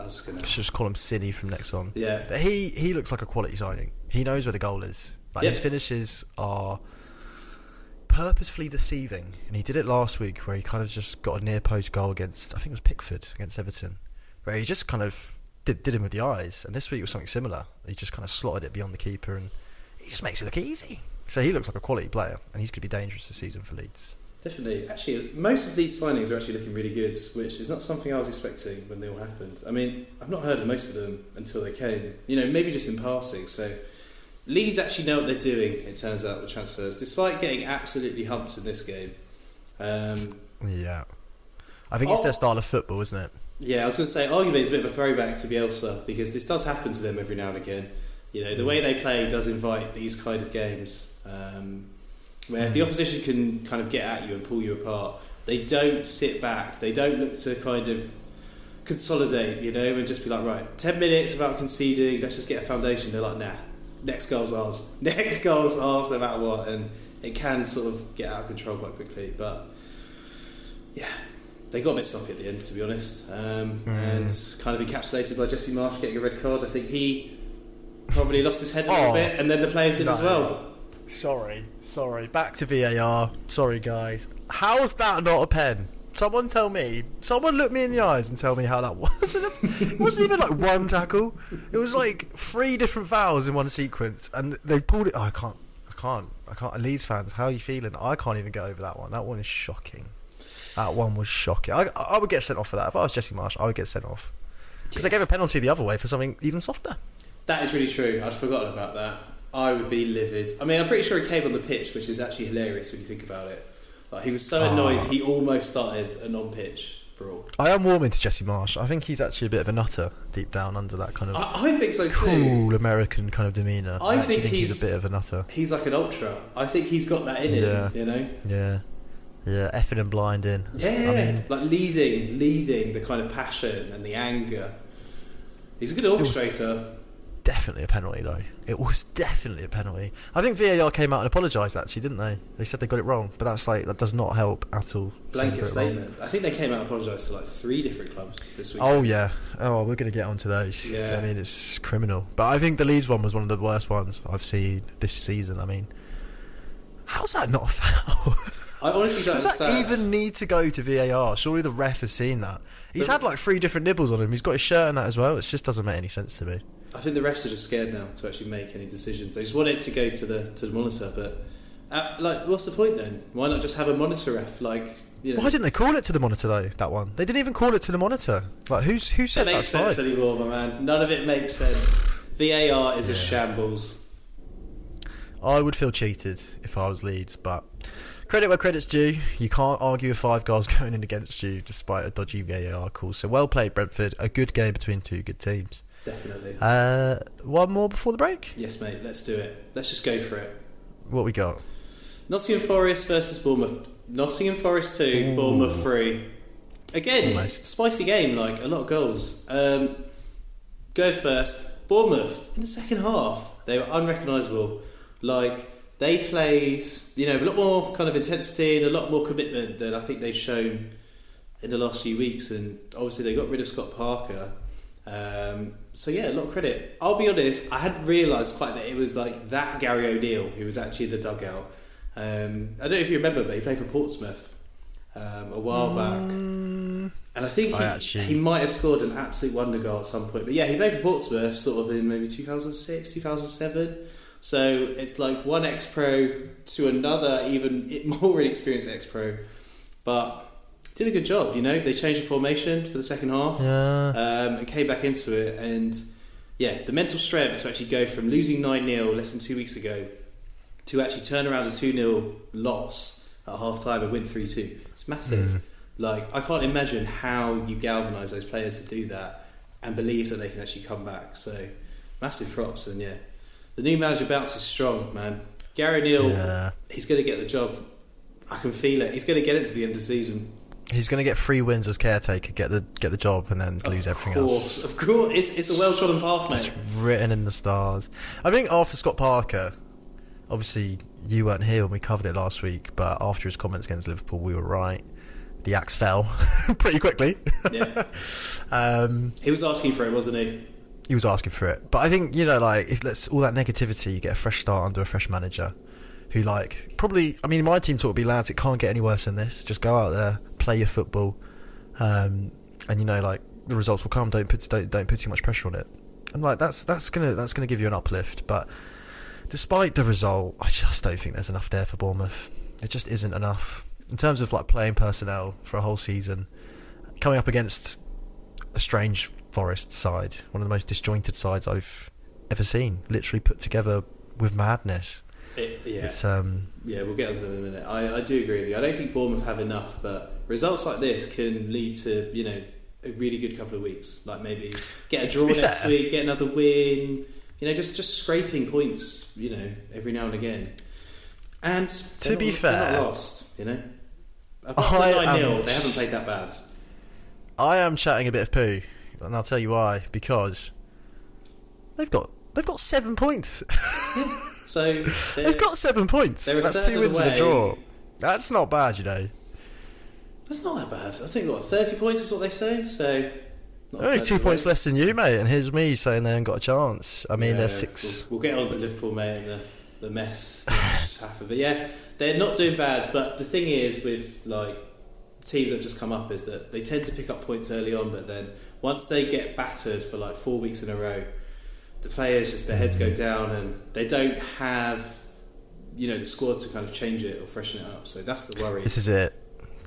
I was just gonna. I should just call him City from next on. Yeah. But he he looks like a quality signing. He knows where the goal is. Like yeah. His finishes are purposefully deceiving, and he did it last week where he kind of just got a near post goal against I think it was Pickford against Everton, where he just kind of. Did, did him with the eyes, and this week was something similar. He just kind of slotted it beyond the keeper, and he just makes it look easy. So he looks like a quality player, and he's going to be dangerous this season for Leeds. Definitely. Actually, most of Leeds' signings are actually looking really good, which is not something I was expecting when they all happened. I mean, I've not heard of most of them until they came. You know, maybe just in passing. So Leeds actually know what they're doing, it turns out, with transfers, despite getting absolutely humped in this game. Um, yeah. I think oh, it's their style of football, isn't it? Yeah, I was going to say, arguably it's a bit of a throwback to Bielsa, because this does happen to them every now and again. You know, the way they play does invite these kind of games, um, where if the opposition can kind of get at you and pull you apart, they don't sit back, they don't look to kind of consolidate, you know, and just be like, right, ten minutes without conceding, let's just get a foundation. They're like, nah, next goal's ours, next goal's ours, no matter what, and it can sort of get out of control quite quickly, but, yeah. They got a bit sloppy at the end, to be honest, um, mm. and kind of encapsulated by Jesse Marsh getting a red card. I think he probably lost his head a little oh, bit, and then the players did no. as well. Sorry, sorry. Back to V A R. Sorry, guys. How's that not a pen? Someone tell me. Someone look me in the eyes and tell me how that wasn't. A, it wasn't even like one tackle. It was like three different fouls in one sequence, and they pulled it. Oh, I can't. I can't. I can't. Leeds fans, how are you feeling? I can't even get over that one. That one is shocking. That one was shocking. I, I would get sent off for that. If I was Jesse Marsh, I would get sent off. Because yeah. I gave a penalty the other way for something even softer. That is really true. I'd forgotten about that. I would be livid. I mean, I'm pretty sure he came on the pitch, which is actually hilarious when you think about it. Like, he was so oh. annoyed, he almost started an on-pitch brawl. I am warming to Jesse Marsh. I think he's actually a bit of a nutter deep down under that kind of I, I think so cool too. American kind of demeanour. I, I think, think he's, he's a bit of a nutter. He's like an ultra. I think he's got that in yeah. him, you know? Yeah. Yeah, effing and blinding. Yeah, I mean, like leading, leading the kind of passion and the anger. He's a good orchestrator. Definitely a penalty, though. It was definitely a penalty. I think V A R came out and apologised, actually, didn't they? They said they got it wrong, but that's like that does not help at all. Blanket statement. I think they came out and apologised to like three different clubs this week. Oh yeah. Oh, we're going to get onto those. Yeah. I mean, it's criminal. But I think the Leeds one was one of the worst ones I've seen this season. I mean, how's that not a foul? I honestly don't Does that understand. Even need to go to V A R? Surely the ref has seen that. He's the, had like three different nibbles on him. He's got his shirt and that as well. It just doesn't make any sense to me. I think the refs are just scared now to actually make any decisions. They just want it to go to the to the monitor. But uh, like, what's the point then? Why not just have a monitor ref? Like, you know. Why didn't they call it to the monitor though? That one. They didn't even call it to the monitor. Like, who's who said that? It makes sense side? Anymore, my man. None of it makes sense. V A R is yeah. a shambles. I would feel cheated if I was Leeds, but. Credit where credit's due. You can't argue with five goals going in against you despite a dodgy V A R call. So well played, Brentford. A good game between two good teams. Definitely. Uh, one more before the break? Yes, mate. Let's do it. Let's just go for it. What we got? Nottingham Forest versus Bournemouth. Nottingham Forest two, Ooh. Bournemouth three. Again, Almost. Spicy game. Like, a lot of goals. Um, go first. Bournemouth, in the second half, they were unrecognisable. Like... They played, you know, a lot more kind of intensity and a lot more commitment than I think they've shown in the last few weeks. And obviously they got rid of Scott Parker. Um, so, yeah, a lot of credit. I'll be honest, I hadn't realised quite that it was like that Gary O'Neill who was actually in the dugout. Um, I don't know if you remember, but he played for Portsmouth um, a while back. Um, and I think I he, actually... he might have scored an absolute wonder goal at some point. But, yeah, he played for Portsmouth sort of in maybe two thousand six, two thousand seven. So it's like one ex-pro to another, even more inexperienced ex-pro. But did a good job, you know. They changed the formation for the second half yeah. um, and came back into it. And yeah, the mental strength to actually go from losing nine nil less than two weeks ago to actually turn around a two nil loss at half time and win three two. It's massive. Mm. Like, I can't imagine how you galvanise those players to do that and believe that they can actually come back. So, massive props. And yeah, the new manager bounce is strong, man. Gary Neal, yeah. He's going to get the job. I can feel it. He's going to get it to the end of the season. He's going to get three wins as caretaker, get the get the job, and then lose everything else. Of course, of course. It's, it's a well-trodden path, mate. It's written in the stars. I think after Scott Parker, obviously you weren't here when we covered it last week, but after his comments against Liverpool, we were right. The axe fell pretty quickly. Yeah. um, he was asking for it, wasn't he? He was asking for it. But I think, you know, like, if let's all that negativity, you get a fresh start under a fresh manager who, like, probably... I mean, my team talk would be, lads, it can't get any worse than this. Just go out there, play your football, um, and, you know, like, the results will come. Don't put don't, don't put too much pressure on it. And, like, that's that's going to that's gonna give you an uplift. But despite the result, I just don't think there's enough there for Bournemouth. It just isn't enough. In terms of, like, playing personnel for a whole season, coming up against a strange Forest side, one of the most disjointed sides I've ever seen, literally put together with madness. It, yeah. It's, um, yeah, we'll get onto that in a minute. I, I do agree with you. I don't think Bournemouth have enough, but results like this can lead to, you know, a really good couple of weeks. Like, maybe get a draw next fair. week, get another win, you know, just, just scraping points, you know, every now and again. And to be not, fair, they're not lost, you know. nine nil, they haven't played that bad. I am chatting a bit of poo, and I'll tell you why. Because they've got they've got seven points. So they've got seven points. That's two wins and a draw. That's not bad, you know. That's not that bad. I think they've got thirty points is what they say. So they're only two points less than you, mate. And here's me saying they haven't got a chance. I mean, yeah, they're six. We'll, we'll get on to Liverpool, mate, and the, the mess that's just happened. But yeah, they're not doing bad. But the thing is, with like teams that have just come up, is that they tend to pick up points early on, but then once they get battered for like four weeks in a row, the players just, their heads go down and they don't have, you know, the squad to kind of change it or freshen it up. So that's the worry. This is it.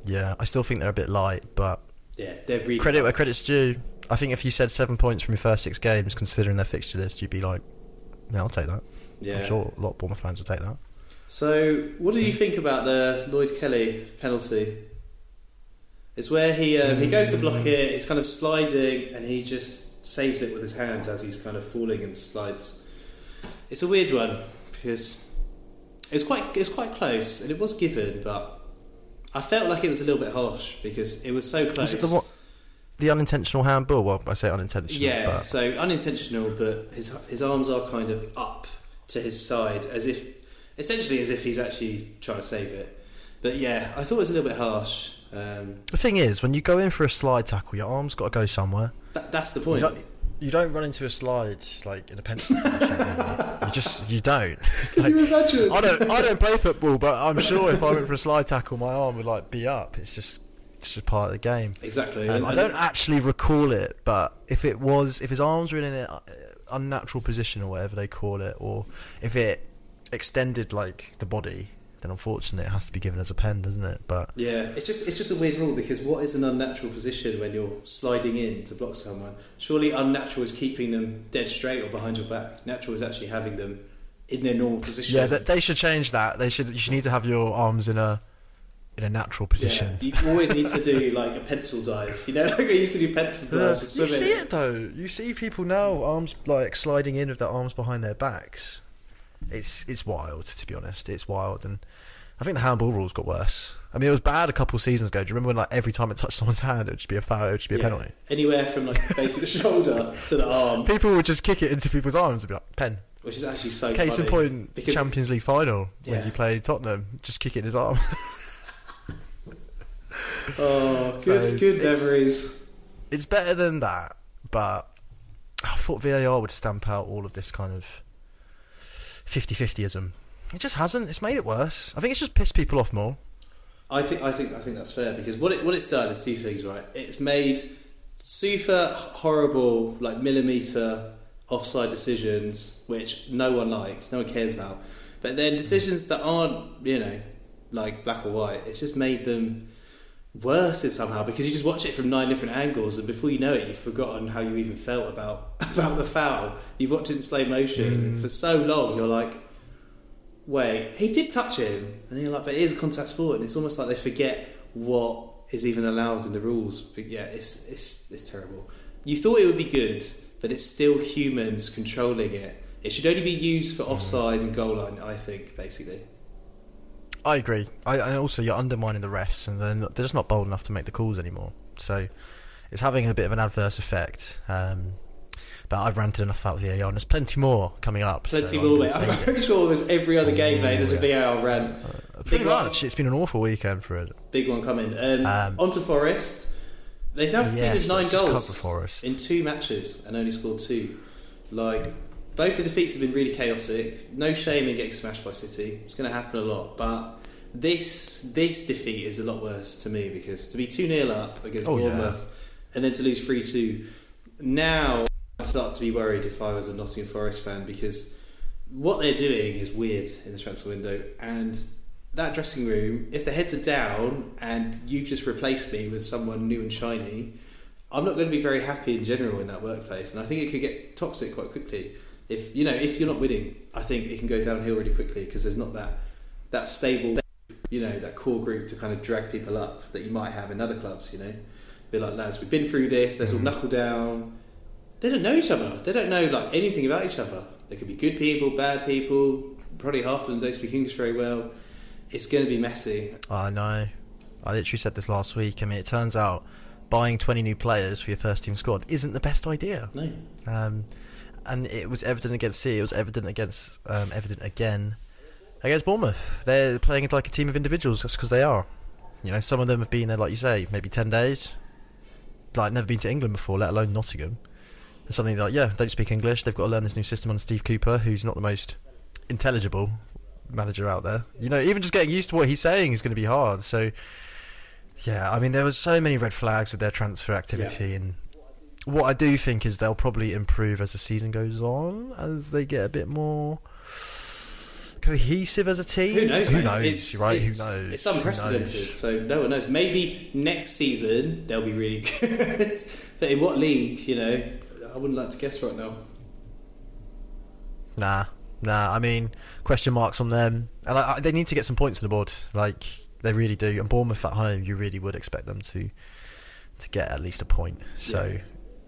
Yeah, I still think they're a bit light, but yeah, they're really credit where credit's due. I think if you said seven points from your first six games, considering their fixture list, you'd be like, yeah, I'll take that. Yeah, I'm sure a lot of Bournemouth fans will take that. So what do you think about the Lloyd Kelly penalty? It's where he um, he goes to block it, it's kind of sliding, and he just saves it with his hands as he's kind of falling and slides. It's a weird one, because it was quite, it was quite close, and it was given, but I felt like it was a little bit harsh, because it was so close. Was it the, what, the unintentional handball? Well, I say unintentional. Yeah, but. So unintentional, but his his arms are kind of up to his side, as if, essentially as if he's actually trying to save it. But yeah, I thought it was a little bit harsh. Um, the thing is, when you go in for a slide tackle, your arm's got to go somewhere. That, that's the point. You don't, you don't run into a slide like in a penalty. you just you don't. Can like, you imagine? I don't. I don't play football, but I'm sure if I went for a slide tackle, my arm would like be up. It's just it's just part of the game. Exactly. Um, I, I don't, don't actually recall it, but if it was, if his arms were in an unnatural position or whatever they call it, or if it extended like the body, then unfortunately it has to be given as a pen, doesn't it? But yeah, it's just it's just a weird rule, because what is an unnatural position when you're sliding in to block someone? Surely unnatural is keeping them dead straight or behind your back. Natural is actually having them in their normal position. Yeah, that, they should change that. They should. You should need to have your arms in a in a natural position. Yeah, you always need to do like a pencil dive. You know, like I used to do pencil dives. Uh, you see it though. You see people now arms like sliding in with their arms behind their backs. It's it's wild, to be honest. It's wild, and I think the handball rules got worse. I mean, it was bad a couple of seasons ago. Do you remember when, like, every time it touched someone's hand, it would just be a foul, it would just be yeah. a penalty? Anywhere from like the base of the shoulder to the arm. People would just kick it into people's arms and be like, pen. Which is actually so Case funny. Case in point, because Champions League final yeah. when you play Tottenham, just kick it in his arm. oh, so good, good it's, memories. It's better than that, but I thought V A R would stamp out all of this kind of fifty-fifty-ism. It just hasn't. It's made it worse. I think it's just pissed people off more. I think I think I think that's fair, because what it what it's done is two things, right? It's made super horrible, like, millimetre offside decisions, which no one likes, no one cares about. But then decisions that aren't, you know, like black or white, it's just made them worse is somehow, because you just watch it from nine different angles, and before you know it, you've forgotten how you even felt about about the foul. You've watched it in slow motion mm. for so long. You're like, wait, he did touch him, and then you're like, but it is a contact sport, and it's almost like they forget what is even allowed in the rules. But yeah, it's it's it's terrible. You thought it would be good, but it's still humans controlling it. It should only be used for offside and goal line, I think, basically. I agree. I, and also, you're undermining the refs, and they're, not, they're just not bold enough to make the calls anymore. So it's having a bit of an adverse effect. Um, but I've ranted enough about V A R, and there's plenty more coming up. Plenty so more, mate. I'm pretty sure almost every other game, mate, there's a V A R rant. Uh, pretty much. One. It's been an awful weekend for it. Big one coming. Um, um, on to Forest. They've now conceded yes, nine goals in two matches and only scored two. Like, both the defeats have been really chaotic. No shame in getting smashed by City. It's going to happen a lot. But this this defeat is a lot worse to me, because to be two nil up against oh, Bournemouth yeah. and then to lose three two, now I'd start to be worried if I was a Nottingham Forest fan, because what they're doing is weird in the transfer window. And that dressing room, if the heads are down and you've just replaced me with someone new and shiny, I'm not going to be very happy in general in that workplace. And I think it could get toxic quite quickly. If you know, if you're not winning, I think it can go downhill really quickly, because there's not that that stable, you know, that core group to kind of drag people up that you might have in other clubs. You know, be like, lads, we've been through this. Let's all knuckle down. They don't know each other. They don't know like anything about each other. They could be good people, bad people. Probably half of them don't speak English very well. It's going to be messy. I know. I literally said this last week. I mean, it turns out buying twenty new players for your first team squad isn't the best idea. No. Um, and it was evident against City. It was evident against um, evident again against Bournemouth. They're playing like a team of individuals. That's because they are. You know, some of them have been there, like you say, maybe ten days. Like, never been to England before, let alone Nottingham. And suddenly they're like, yeah, they don't speak English. They've got to learn this new system under Steve Cooper, who's not the most intelligible manager out there. You know, even just getting used to what he's saying is going to be hard. So yeah, I mean, there was so many red flags with their transfer activity, yeah. and what I do think is they'll probably improve as the season goes on, as they get a bit more cohesive as a team. Who knows? Who mate? knows? It's, right? It's, Who knows? It's unprecedented, knows? So no one knows. Maybe next season they'll be really good. But in what league? You know, I wouldn't like to guess right now. Nah. Nah, I mean, question marks on them. And I, I, they need to get some points on the board. Like, they really do. And Bournemouth at home, you really would expect them to to get at least a point. So, yeah.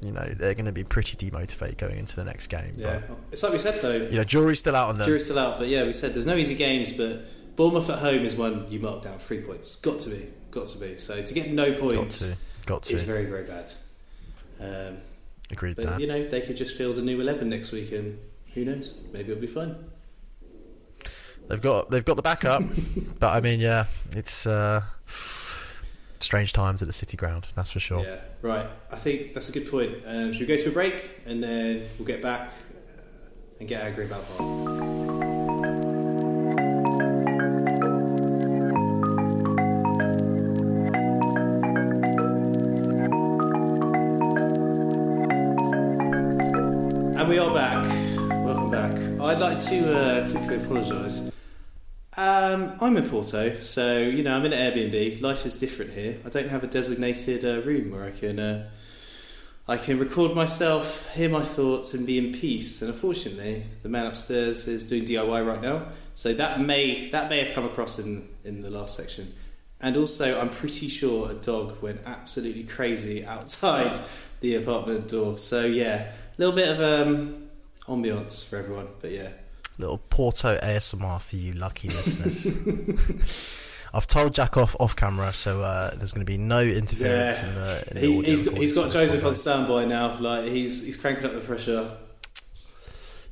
you know, they're going to be pretty demotivated going into the next game. Yeah. But, it's like we said, though. You know, jury's still out on them. Jury's still out. But, yeah, we said there's no easy games, but Bournemouth at home is one you mark down. Three points. Got to be. Got to be. So, to get no points Got to. Got to. is very, very bad. Um, Agreed but, that. You know, they could just field a new eleven next week and... Who knows? Maybe it'll be fun. They've got they've got the backup, but I mean, yeah, it's uh, strange times at the City Ground, that's for sure. Yeah, right. I think that's a good point. Um, should we go to a break and then we'll get back and get angry about that? And we are back. I'd like to uh, quickly apologise. Um, I'm in Porto, so, you know, I'm in an Airbnb. Life is different here. I don't have a designated uh, room where I can uh, I can record myself, hear my thoughts and be in peace. And unfortunately, the man upstairs is doing D I Y right now. So that may that may have come across in, in the last section. And also, I'm pretty sure a dog went absolutely crazy outside the apartment door. So, yeah, a little bit of... um. ambiance for everyone, but yeah, little Porto A S M R for you lucky listeners. I've told Jack off off camera, so uh, there's going to be no interference. Yeah. In the, in the he, he's, got, he's got Joseph on standby now. Like he's he's cranking up the pressure.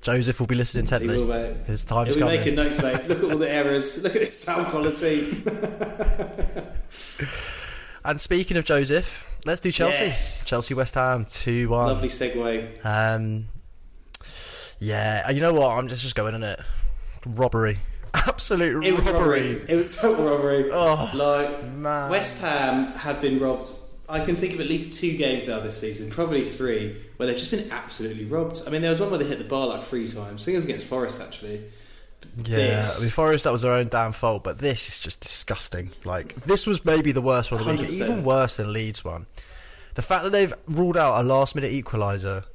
Joseph will be listening intently. He will, mate. His time's coming. He'll be making notes, mate. Look at all the errors. Look at this sound quality. And speaking of Joseph, let's do Chelsea. Yes. Chelsea West Ham two one. Lovely segue. Um. Yeah, you know what? I'm just, just going in it. Robbery. Absolute it was robbery. robbery. It was total robbery. Oh, like, man. West Ham have been robbed. I can think of at least two games now this season, probably three, where they've just been absolutely robbed. I mean, there was one where they hit the bar like three times. I think it was against Forest, actually. Yeah, this. I mean, Forest, that was their own damn fault, but this is just disgusting. Like, this was maybe the worst one of the week, even worse than Leeds one. The fact that they've ruled out a last-minute equaliser.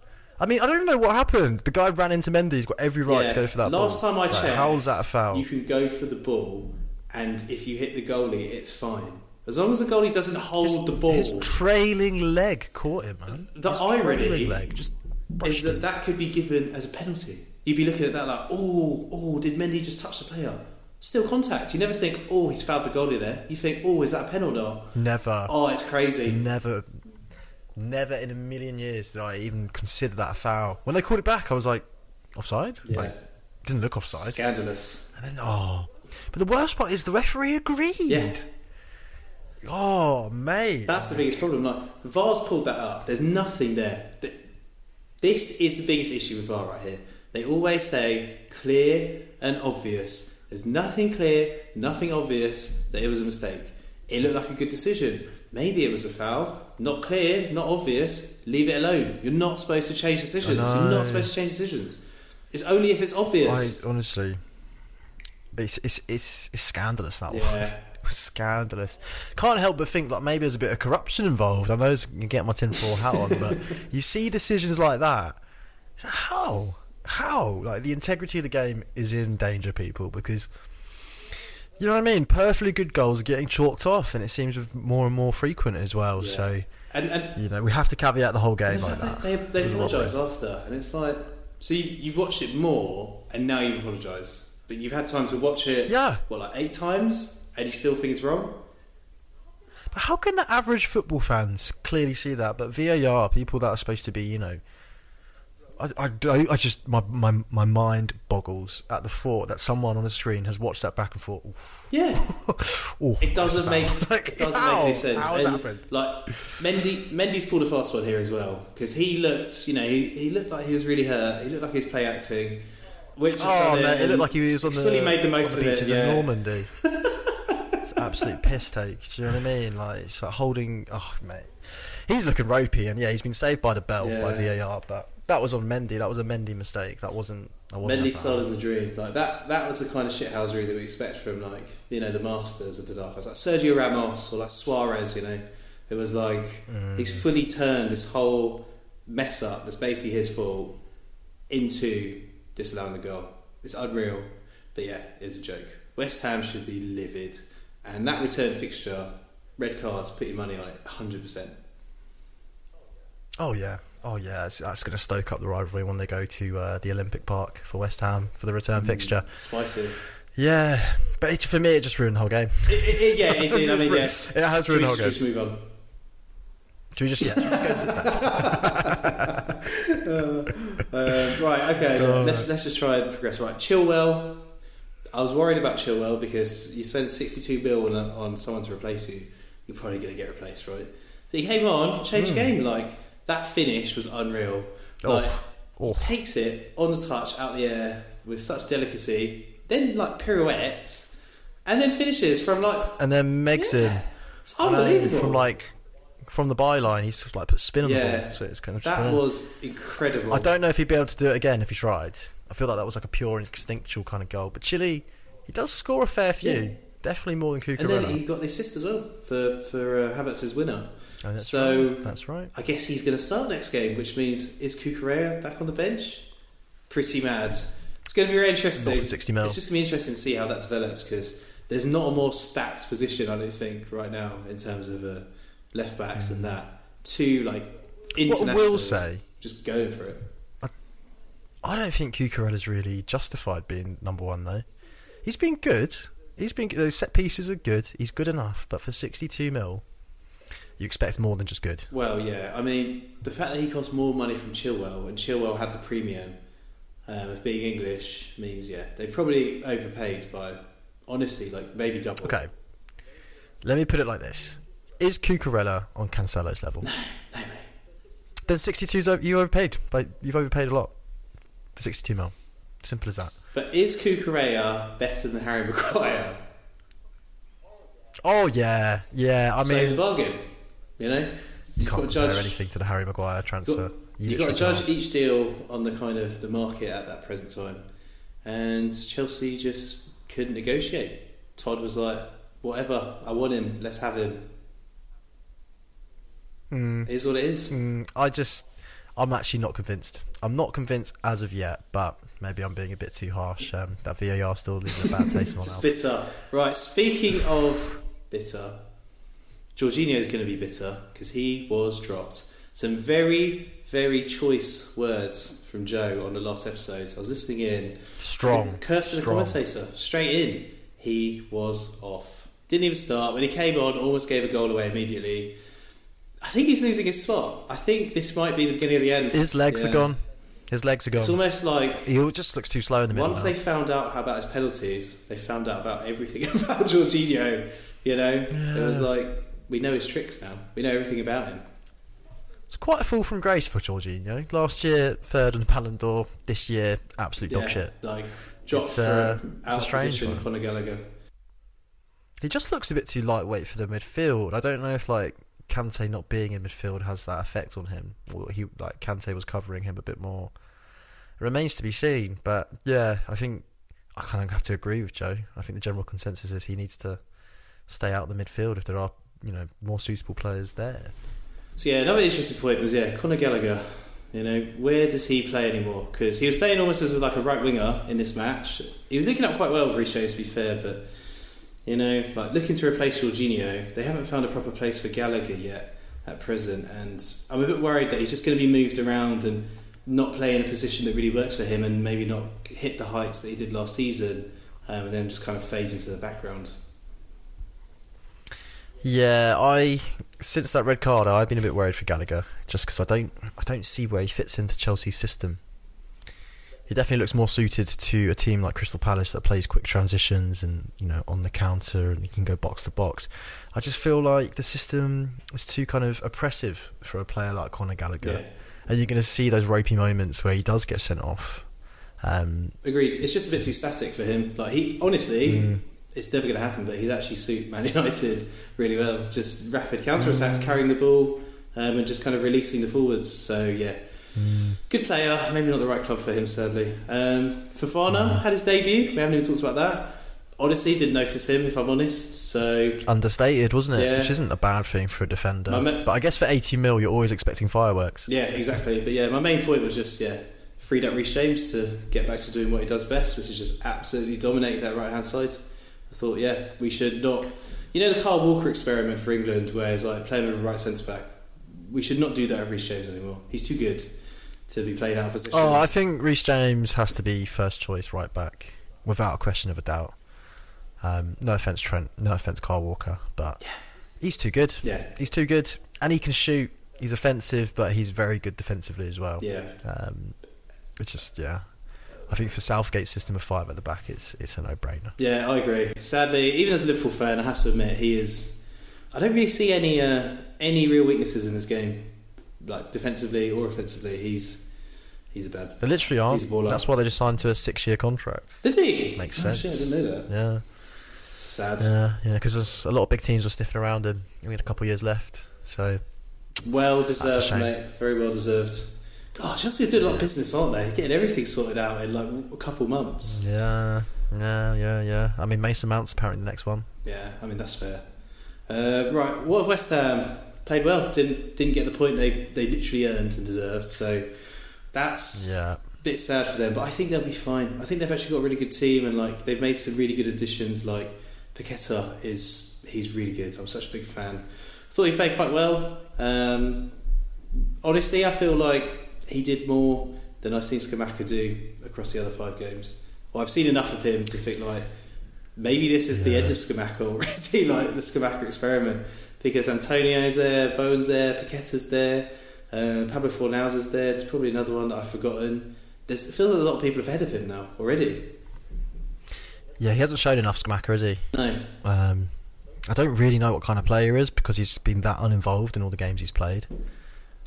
I mean, I don't know what happened. The guy ran into Mendy, he's got every right yeah, to go for that last ball. Last time I like, checked, how's that a foul? You can go for the ball, and if you hit the goalie, it's fine. As long as the goalie doesn't hold his, the ball... His trailing leg caught him, man. The his irony leg just is that him. That could be given as a penalty. You'd be looking at that like, oh, oh, did Mendy just touch the player? Still contact. You never think, oh, he's fouled the goalie there. You think, oh, is that a penalty? Never. Oh, it's crazy. Never. Never in a million years did I even consider that a foul. When they called it back, I was like, offside? Yeah. Like, didn't look offside. Scandalous. And then, oh. But the worst part is the referee agreed. Yeah. Oh, mate. That's the biggest problem. Like, V A R's pulled that up. There's nothing there. This is the biggest issue with V A R right here. They always say clear and obvious. There's nothing clear, nothing obvious that it was a mistake. It looked like a good decision. Maybe it was a foul. Not clear, not obvious. Leave it alone. You're not supposed to change decisions. You're not supposed to change decisions. It's only if it's obvious. I, honestly, it's it's it's, it's scandalous that yeah. one. It was scandalous. Can't help but think that maybe there's a bit of corruption involved. I know it's going to get my tinfoil hat on, but you see decisions like that. How? How? Like, the integrity of the game is in danger, people, because, you know what I mean? Perfectly good goals are getting chalked off, and it seems more and more frequent as well. Yeah. So, and, and you know, we have to caveat the whole game like that. They, they, they apologise after, and it's like, so you, you've watched it more, and now you apologise, but you've had time to watch it. Yeah. What, like eight times, and you still think it's wrong? But how can the average football fans clearly see that? But V A R, people that are supposed to be, you know. I, I, I just my, my my mind boggles at the thought that someone on a screen has watched that back and forth. Oof. Yeah, Oof, it doesn't make like, it doesn't ow, make any sense. How's that happened? Like Mendy Mendy's pulled a fast one here as well, because he looked, you know, he, he looked like he was really hurt. He looked like he was play acting. Which oh man, it, it looked like he was on the, fully made the most on the beaches of it, yeah. in Normandy. It's an absolute piss take. Do you know what I mean? Like it's like holding. Oh mate, he's looking ropey, and yeah, he's been saved by the bell yeah. by V A R, but. That was on Mendy. That was a Mendy mistake. That wasn't. That wasn't Mendy sold the dream. Like that. That was the kind of shithousery that we expect from, like, you know, the masters of the dark arts, like Sergio Ramos or like Suarez. You know, it was like mm. he's fully turned this whole mess up that's basically his fault into disallowing the goal. It's unreal. But yeah, it was a joke. West Ham should be livid, and that return fixture, red cards. Put your money on it, hundred percent. Oh yeah. Oh yeah, that's, that's going to stoke up the rivalry when they go to uh, the Olympic Park for West Ham for the return mm, fixture. Spicy. Yeah, but it, for me, it just ruined the whole game. It, it, it, yeah, it did. I mean, yes, yeah. It has ruined the whole game. Should we just move on? Should we just yeah? Go sit back. uh, uh, right. Okay. Oh, let's right. let's just try and progress. Right. Chilwell. I was worried about Chilwell because you spend sixty-two bill on a, on someone to replace you. You're probably going to get replaced, right? But he came on, changed mm. the game, like. That finish was unreal. Like, oh, oh. takes it on the touch, out the air, with such delicacy. Then, like, pirouettes. And then finishes from, like... And then Meg's yeah, in. It's unbelievable. From, like, from the byline, he's, just, like, put spin on yeah, the ball. So it's kind of just that was incredible. I don't know if he'd be able to do it again if he tried. I feel like that was, like, a pure instinctual kind of goal. But Chile, he does score a fair few. Yeah. Definitely more than Cucurella. And then he got the assist as well for, for uh, Havertz's winner. Oh, that's so right. That's right. I guess he's going to start next game, which means is Cucurella back on the bench? Pretty mad. It's going to be very interesting. Not for sixty mil. It's just going to be interesting to see how that develops, because there's not a more stacked position, I don't think, right now in terms of uh, left backs mm. than that. Two like internationals. What I will say, just going for it. I, I don't think Cucurella's really justified being number one though. He's been good. He's been those set pieces are good. He's good enough, but for sixty-two mil. You expect more than just good. Well, yeah. I mean, the fact that he cost more money from Chilwell, and Chilwell had the premium um, of being English, means, yeah, they probably overpaid by, honestly, like, maybe double. Okay. Let me put it like this. Is Cucurella on Cancelo's level? No, no, no. Then sixty-two's, you overpaid. But you've overpaid a lot for sixty-two mil. Simple as that. But is Cucurella better than Harry Maguire? Oh, yeah. Yeah, I so mean... it's a bargain. You know, you can't got to judge anything to the Harry Maguire transfer. Got, you you've got to judge can't. each deal on the kind of the market at that present time. and Chelsea just couldn't negotiate. Todd was like, whatever, I want him, let's have him. Mm. It is what it is. Mm. I just, I'm actually not convinced. I'm not convinced as of yet, but maybe I'm being a bit too harsh. Um, that V A R still leaving a bad taste in my mouth. Bitter. Right, speaking of bitter, Jorginho's going to be bitter because he was dropped. Some very, very choice words from Joe on the last episode. I was listening in. Strong. Cursing the commentator. Straight in. He was off. Didn't even start. When he came on, almost gave a goal away immediately. I think he's losing his spot. I think this might be the beginning of the end. His legs yeah. are gone. His legs are gone. It's almost like... He just looks too slow in the middle. Once now. They found out about his penalties, they found out about everything about Jorginho. You know? Yeah. It was like, we know his tricks now. We know everything about him. It's quite a fall from grace for Jorginho. Last year, third on the Ballon d'Or. This year, absolute yeah, dog shit. Like, drop it's, uh, out of position for Conor Gallagher. He just looks a bit too lightweight for the midfield. I don't know if, like... Kante not being in midfield has that effect on him. Or he like Kante was covering him a bit more. It remains to be seen, but yeah, I think I kind of have to agree with Joe. I think the general consensus is he needs to stay out of the midfield if there are, you know, more suitable players there. So yeah, another interesting point was yeah, Conor Gallagher. You know, where does he play anymore? Because he was playing almost as like a right winger in this match. He was looking up quite well with Riche, to be fair, but. You know, like looking to replace Jorginho, they haven't found a proper place for Gallagher yet at present, and I'm a bit worried that he's just going to be moved around and not play in a position that really works for him and maybe not hit the heights that he did last season um, and then just kind of fade into the background. Yeah, I since that red card, I've been a bit worried for Gallagher just because I don't, I don't see where he fits into Chelsea's system. He definitely looks more suited to a team like Crystal Palace that plays quick transitions and, you know, on the counter, and he can go box to box. I just feel like the system is too kind of oppressive for a player like Conor Gallagher. Yeah. And you're going to see those ropey moments where he does get sent off. Um, Agreed. It's just a bit too static for him. Like he, honestly, mm. it's never going to happen, but he'd actually suit Man United really well. Just rapid counter-attacks, mm. carrying the ball um, and just kind of releasing the forwards. So, yeah. Good player, maybe not the right club for him, sadly. Um, Fofana had his debut. We haven't even talked about that. Honestly, didn't notice him, if I'm honest. So understated, wasn't it? Yeah. Which isn't a bad thing for a defender. Ma- but I guess for eighty mil, you're always expecting fireworks. Yeah, exactly. But yeah, my main point was just yeah, freed up Reece James to get back to doing what he does best, which is just absolutely dominating that right hand side. I thought, yeah, we should not. You know the Kyle Walker experiment for England, where it's like playing with a right centre back. We should not do that with Reece James anymore. He's too good to be played out of position. Oh, I think Reece James has to be first choice right back, without a question of a doubt. Um, no offence, Trent. No offence, Kyle Walker. But yeah. he's too good. Yeah, he's too good, and he can shoot. He's offensive, but he's very good defensively as well. Yeah, um, it's just yeah. I think for Southgate's system of five at the back, it's it's a no-brainer. Yeah, I agree. Sadly, even as a Liverpool fan, I have to admit he is. I don't really see any uh, any real weaknesses in this game. Like defensively or offensively, he's he's a bad. They literally aren't. He's a baller. That's why they just signed to a six-year contract. Did he? Makes sense. Oh, shit, I didn't know that. Yeah. Sad. Yeah, yeah, because a lot of big teams were sniffing around him. We had a couple of years left, so. Well deserved, mate. Very well deserved. God, Chelsea are doing a lot of business, aren't they? Getting everything sorted out in like a couple months. Yeah, yeah, yeah, yeah. I mean, Mason Mount's apparently the next one. Yeah, I mean that's fair. Uh, right, what of West Ham? Played well, didn't didn't get the point they, they literally earned and deserved, so that's yeah. a bit sad for them, but I think they'll be fine. I think they've actually got a really good team, and like they've made some really good additions. Like Paqueta is he's really good. I'm such a big fan. Thought he played quite well. Um, honestly, I feel like he did more than I've seen Scamacca do across the other five games. Well, I've seen enough of him to think like maybe this is yeah. the end of Scamacca already, like the Scamacca experiment. Because Antonio's there, Bowen's there, Paqueta's there, uh, Pablo Fornals there. There's probably another one that I've forgotten. There's, it feels like a lot of people have ahead of him now already. Yeah, he hasn't shown enough Scamacca, has he? No. Um, I don't really know what kind of player he is because he's been that uninvolved in all the games he's played.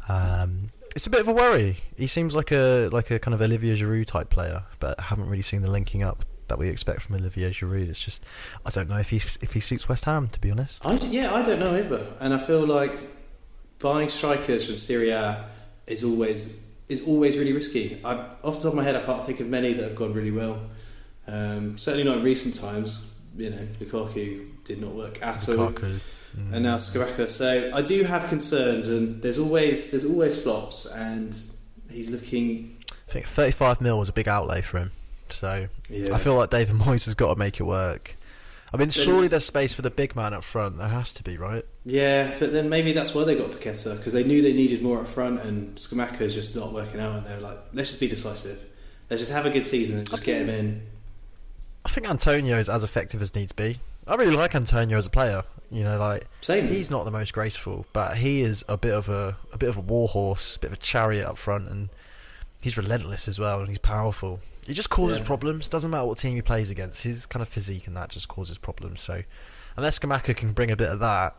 Um, it's a bit of a worry. He seems like a like a kind of Olivier Giroud type player, but I haven't really seen the linking up that we expect from Olivier Giroud. It's just I don't know if he if he suits West Ham, to be honest. I, yeah I don't know either, and I feel like buying strikers from Serie A is always is always really risky. I, off the top of my head, I can't think of many that have gone really well. Um, certainly not in recent times. You know, Lukaku did not work at all, mm. and now Skamaka. So I do have concerns, and there's always there's always flops, and he's looking. I think thirty-five mil was a big outlay for him, so yeah. I feel like David Moyes has got to make it work. I mean, then, surely there's space for the big man up front. There has to be, right? Yeah, but then maybe that's why they got Paqueta, because they knew they needed more up front, and Skamaka is just not working out, and they're like, let's just be decisive. Let's just have a good season and just okay. get him in. I think Antonio is as effective as needs be. I really like Antonio as a player. You know, like Same. He's not the most graceful, but he is a bit of a a bit of a war horse, a bit of a chariot up front, and he's relentless as well, and he's powerful. He just causes yeah. problems. Doesn't matter what team he plays against. His kind of physique and that just causes problems. So unless Skamaka can bring a bit of that,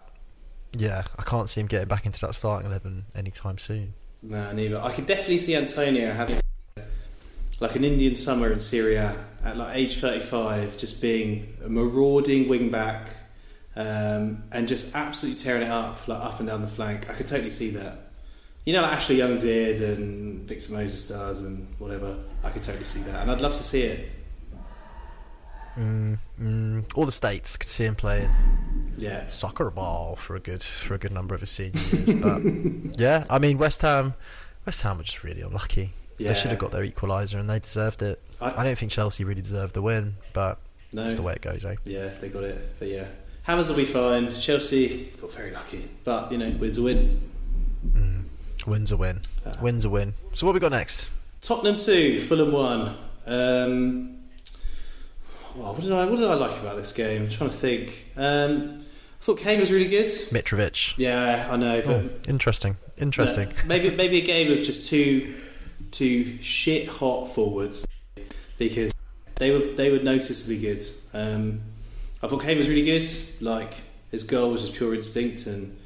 yeah, I can't see him getting back into that starting eleven anytime soon. No, neither. I can definitely see Antonio having like an Indian summer in Syria at like age thirty-five, just being a marauding wing back, um, and just absolutely tearing it up, like up and down the flank. I could totally see that. You know, like Ashley Young did, and Victor Moses does, and whatever. I could totally see that, and I'd love to see it. Mm, mm, all the states could see him playing. Yeah, soccer ball for a good for a good number of his senior years. But yeah, I mean West Ham, West Ham were just really unlucky. Yeah. They should have got their equaliser, and they deserved it. I, I don't think Chelsea really deserved the win, but no, that's the way it goes, eh? Yeah, they got it. But yeah, Hammers will be fine. Chelsea got very lucky, but you know, wins a win. Mm. Wins a win. Ah. Wins a win. So what have we got next? Tottenham two, Fulham one. Um, well, what did I what did I like about this game? I'm trying to think. Um, I thought Kane was really good. Mitrovic. Yeah, I know. But oh, interesting. Interesting. No, maybe maybe a game of just two. To shit hot forwards, because they were they were noticeably good. Um, I thought Kane was really good. Like, his goal was just pure instinct, and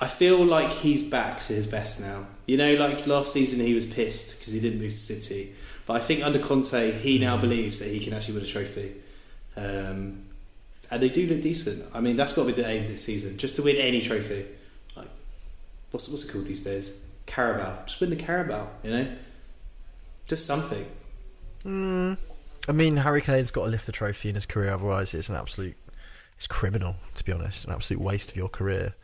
I feel like he's back to his best now. You know, like last season he was pissed because he didn't move to City, but I think under Conte he now believes that he can actually win a trophy, um, and they do look decent. I mean, that's got to be the aim this season, just to win any trophy. Like, what's what's it called these days? Carabao. Just win the Carabao. You know. Just something. Mm, I mean, Harry Kane's got to lift the trophy in his career, otherwise it's an absolute... It's criminal, to be honest. An absolute waste of your career.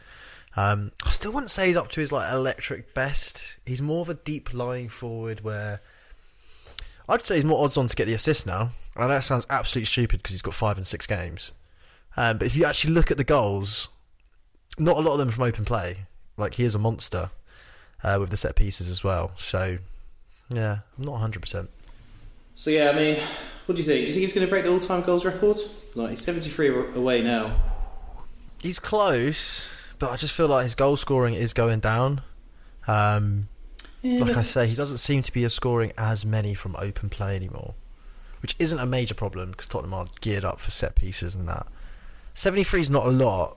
Um, I still wouldn't say he's up to his like electric best. He's more of a deep-lying forward where... I'd say he's more odds-on to get the assist now. And that sounds absolutely stupid because he's got five and six games. Um, but if you actually look at the goals, not a lot of them from open play. Like, he is a monster uh, with the set pieces as well, so... Yeah, I'm not one hundred percent. So yeah, I mean, what do you think? Do you think he's going to break the all-time goals record? Like, he's seventy-three away now. He's close, but I just feel like his goal scoring is going down. Um, yeah, like I say, he doesn't seem to be scoring as many from open play anymore, which isn't a major problem because Tottenham are geared up for set pieces and that. seventy-three is not a lot,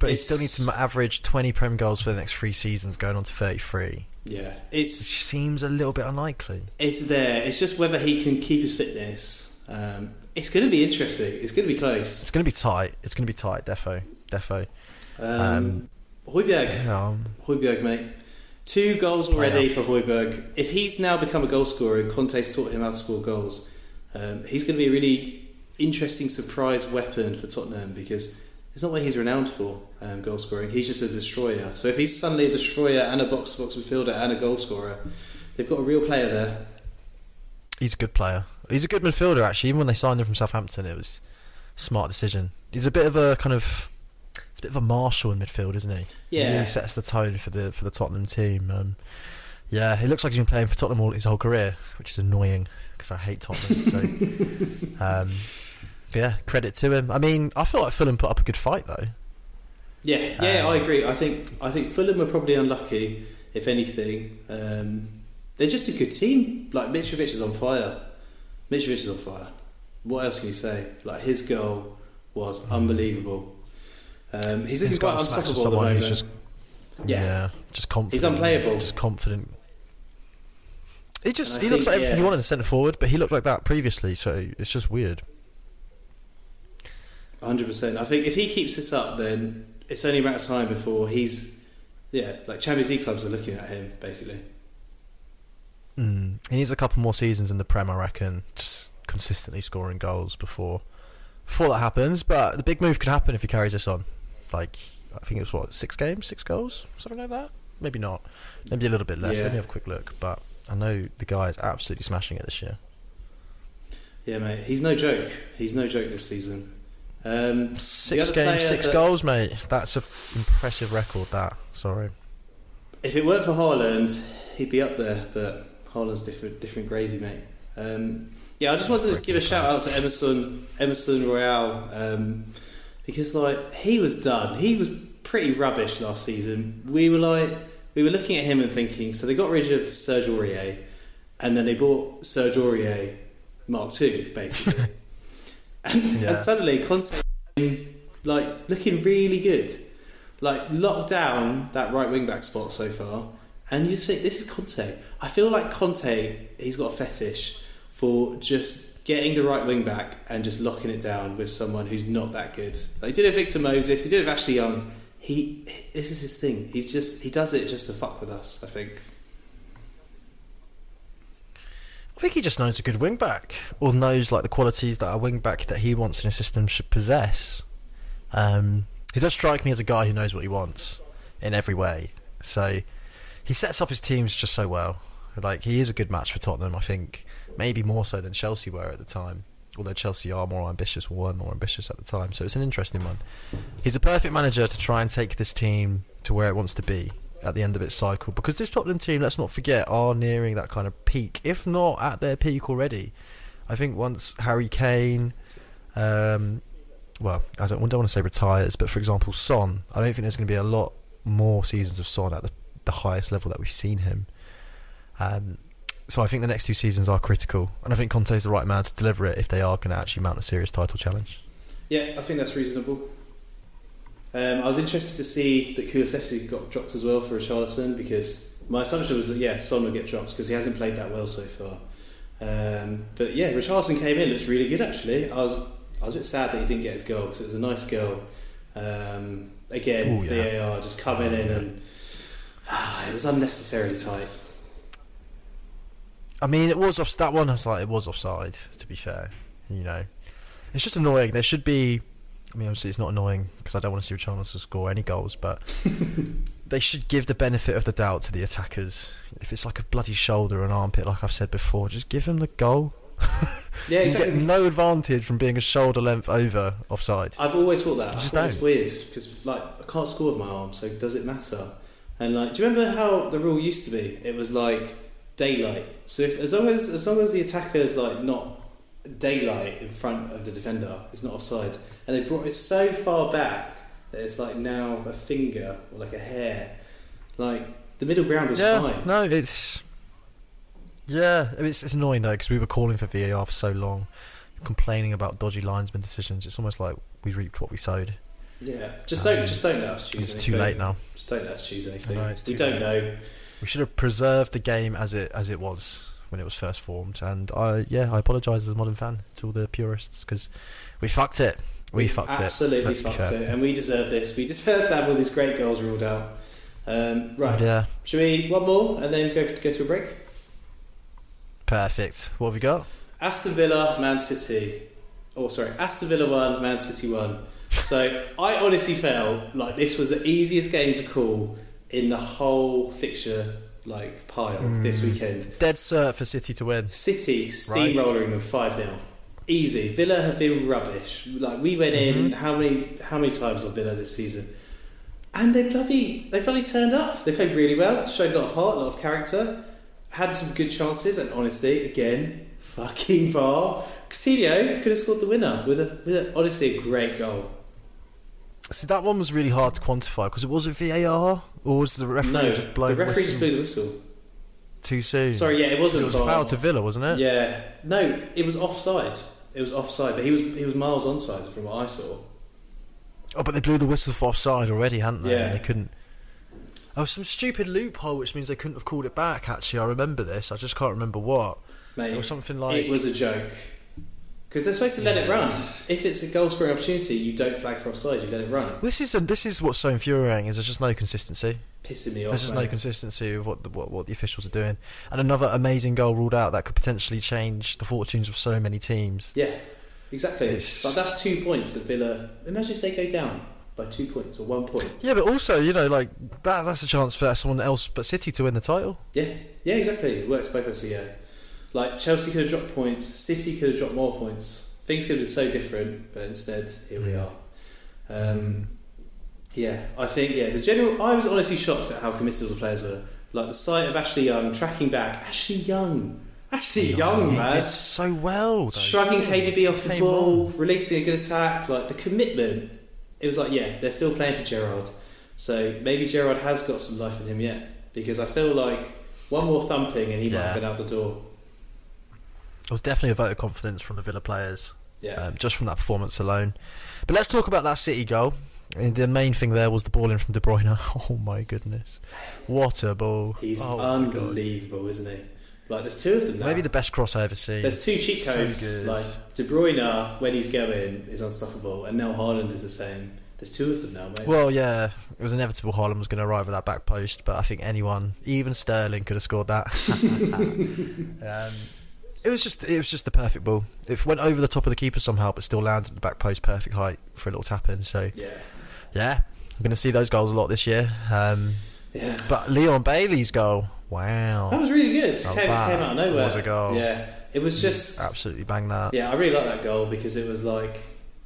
but it's... he still needs to average twenty Prem goals for the next three seasons, going on to thirty-three. Yeah, it's, it seems a little bit unlikely. It's there. It's just whether he can keep his fitness. Um, it's going to be interesting. It's going to be close. It's going to be tight. It's going to be tight. Defo, defo. Um, Højbjerg, um, Højbjerg, mate. Two goals already for Højbjerg. If he's now become a goal scorer, and Conte's taught him how to score goals, um, he's going to be a really interesting surprise weapon for Tottenham, because it's not what he's renowned for, um, goal scoring. He's just a destroyer. So if he's suddenly a destroyer and a box-to-box midfielder and a goal scorer, they've got a real player there. He's a good player. He's a good midfielder, actually. Even when they signed him from Southampton, it was a smart decision. He's a bit of a kind of... He's a bit of a marshal in midfield, isn't he? Yeah. He really sets the tone for the for the Tottenham team. Um, yeah, he looks like he's been playing for Tottenham all his whole career, which is annoying because I hate Tottenham. so... Um, Yeah, credit to him. I mean, I feel like Fulham put up a good fight, though. Yeah, yeah, um, I agree. I think I think Fulham were probably unlucky, if anything. Um, they're just a good team. Like, Mitrovic is on fire. Mitrovic is on fire. What else can you say? Like, his goal was unbelievable. Um, he's looking quite unstoppable at the moment. Just, yeah. yeah, just confident. He's unplayable. Just confident. He just he think, looks like everything yeah. you want in a centre forward, but he looked like that previously, so it's just weird. one hundred percent. I think if he keeps this up, then it's only about time before he's, yeah, like Champions League clubs are looking at him, basically. Mm. He needs a couple more seasons in the Prem, I reckon, just consistently scoring goals before before that happens. But the big move could happen if he carries this on. Like, I think it was, what, six games, six goals? Something like that? Maybe not. Maybe a little bit less. Yeah. Let me have a quick look. But I know the guy is absolutely smashing it this year. Yeah, mate. He's no joke. He's no joke this season. Um, six games, six that... goals, mate. That's an impressive record, that. Sorry. If it weren't for Haaland, he'd be up there, but... Haaland's different, different gravy, mate. Um, yeah, I just wanted to give a shout out to Emerson, Emerson Royale, um, because like he was done. He was pretty rubbish last season. We were like, we were looking at him and thinking. So they got rid of Serge Aurier, and then they bought Serge Aurier Mark two, basically. and, yeah. and suddenly Conte, like looking really good, like locked down that right wing back spot so far. And you just think, this is Conte. I feel like Conte, he's got a fetish for just getting the right wing back and just locking it down with someone who's not that good. Like, he did it with Victor Moses, he did it with Ashley Young. He, this is his thing. He's just, he does it just to fuck with us, I think. I think he just knows a good wing back, or knows like the qualities that a wing back that he wants in a system should possess. Um, he does strike me as a guy who knows what he wants in every way. So. He sets up his teams just so well. Like, he is a good match for Tottenham, I think. Maybe more so than Chelsea were at the time. Although Chelsea are more ambitious, or were more ambitious at the time. So it's an interesting one. He's the perfect manager to try and take this team to where it wants to be at the end of its cycle. Because this Tottenham team, let's not forget, are nearing that kind of peak. If not at their peak already. I think once Harry Kane... Um, well, I don't, I don't want to say retires, but for example, Son. I don't think there's going to be a lot more seasons of Son at the the highest level that we've seen him. Um, so I think the next two seasons are critical, and I think Conte's the right man to deliver it if they are going to actually mount a serious title challenge. Yeah, I think that's reasonable. Um, I was interested to see that Kulusevski got dropped as well for Richarlison, because my assumption was that, yeah, Son would get dropped because he hasn't played that well so far. Um, but yeah, Richarlison came in, looks really good actually. I was I was a bit sad that he didn't get his goal because it was a nice goal. Um, again, Ooh, yeah. V A R just coming um, in and it was unnecessarily tight. I mean, it was off that one. I was like, it was offside. To be fair, you know, it's just annoying. There should be. I mean, obviously, it's not annoying because I don't want to see Richarlison score any goals, but they should give the benefit of the doubt to the attackers. If it's like a bloody shoulder or an armpit, like I've said before, just give them the goal. Yeah, exactly. You get no advantage from being a shoulder length over offside. I've always thought that. I just I thought it's weird because, like, I can't score with my arm, so does it matter? And like, do you remember how the rule used to be? It was like daylight. So if, as long as as long as the attacker is like not daylight in front of the defender, it's not offside. And they brought it so far back that it's like now a finger or like a hair. Like the middle ground was yeah, fine. No, it's yeah, it's it's annoying though because we were calling for V A R for so long, complaining about dodgy linesman decisions. It's almost like we reaped what we sowed. Yeah, just don't, um, just don't let us choose anything. It's too late now. Just don't let us choose anything. No, we don't late. know. We should have preserved the game as it as it was when it was first formed. And I, yeah, I apologise as a modern fan to all the purists because we fucked it. We, we fucked absolutely it. Absolutely fucked it, and we deserve this. We deserve to have all these great goals ruled out. Um, right. Yeah. Should we one more and then go for, go through a break? Perfect. What have we got? Aston Villa, Man City. Oh, sorry, Aston Villa one, Man City one. So I honestly felt like this was the easiest game to call in the whole fixture like pile mm. this weekend. Dead cert for City to win. City steamrolling right. them five nil. Easy. Villa have been rubbish. Like we went mm-hmm. in how many how many times on Villa this season? And they bloody they bloody turned up. They played really well, showed a lot of heart, a lot of character, had some good chances, and honestly, again, fucking V A R. Coutinho could have scored the winner with a with a, honestly a great goal. See, that one was really hard to quantify because it wasn't V A R, or was the referee no, just blowing the referee just blew the whistle too soon? Sorry, yeah, it wasn't. It was a foul to Villa, wasn't it? Yeah, no, it was offside. It was offside, but he was he was miles onside from what I saw. Oh, but they blew the whistle for offside already, hadn't they? Yeah, and they couldn't. Oh, some stupid loophole, which means they couldn't have called it back. Actually, I remember this. I just can't remember what. Mate, it was something like it was a joke. Because they're supposed to let it run. If it's a goal-scoring opportunity, you don't flag for offside, you let it run. This is a, this is what's so infuriating, is there's just no consistency. Pissing me off. There's just no consistency of what the, what, what the officials are doing. And another amazing goal ruled out that could potentially change the fortunes of so many teams. Yeah, exactly. It's, like, that's two points that Villa... Imagine if they go down by two points or one point. Yeah, but also, you know, like that that's a chance for someone else but City to win the title. Yeah, yeah, exactly. It works both ways, yeah. Like, Chelsea could have dropped points, City could have dropped more points, things could have been so different, but instead, here we are. Um, yeah, I think, yeah, the general... I was honestly shocked at how committed all the players were. Like, the sight of Ashley Young tracking back. Ashley Young! Ashley Young, Young man! He did so well, though. Shrugging K D B off the ball, on. Releasing a good attack, like, the commitment. It was like, yeah, they're still playing for Gerrard, so maybe Gerrard has got some life in him yet, because I feel like one more thumping and he yeah. might have been out the door. It was definitely a vote of confidence from the Villa players, yeah. um, just from that performance alone. But let's talk about that City goal. And the main thing there was the ball in from De Bruyne. Oh my goodness, what a ball! He's oh unbelievable, isn't he? Like, there's two of them now. Maybe the best cross I've ever seen. There's two cheat codes. So like De Bruyne, when he's going, is unstoppable, and now Haaland is the same. There's two of them now, mate. Well, yeah, it was inevitable Haaland was going to arrive at that back post, but I think anyone, even Sterling, could have scored that. um... It was just, it was just the perfect ball. It went over the top of the keeper somehow, but still landed at the back post, perfect height for a little tap in. So yeah, yeah, I'm going to see those goals a lot this year. Um, yeah. But Leon Bailey's goal, wow, that was really good. It oh, came, came out of nowhere. Was a goal. Yeah, it was just absolutely bang that. Yeah, I really like that goal because it was like,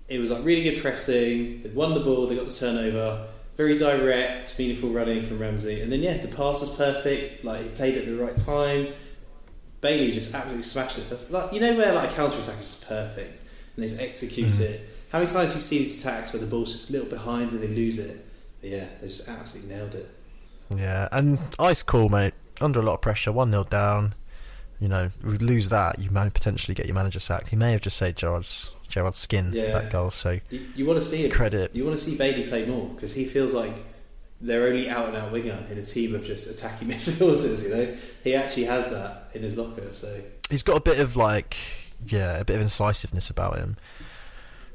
it was like really good pressing. They won the ball. They got the turnover. Very direct, meaningful running from Ramsey, and then yeah, the pass was perfect. Like, he played at the right time. Bailey just absolutely smashed it first. Like, you know where like a counter attack is perfect and they just execute mm. it. How many times do you see these attacks where the ball's just a little behind and they lose it? But yeah, they just absolutely nailed it. Yeah, and ice cool, mate. Under a lot of pressure, one nil down. You know, if we lose that, you may potentially get your manager sacked. He may have just saved Gerard's Gerard's skin yeah. that goal. So you, you want to see him. Credit. You want to see Bailey play more because he feels like they're only out and out winger in a team of just attacking midfielders, you know. He actually has that in his locker, so he's got a bit of like, yeah, a bit of incisiveness about him.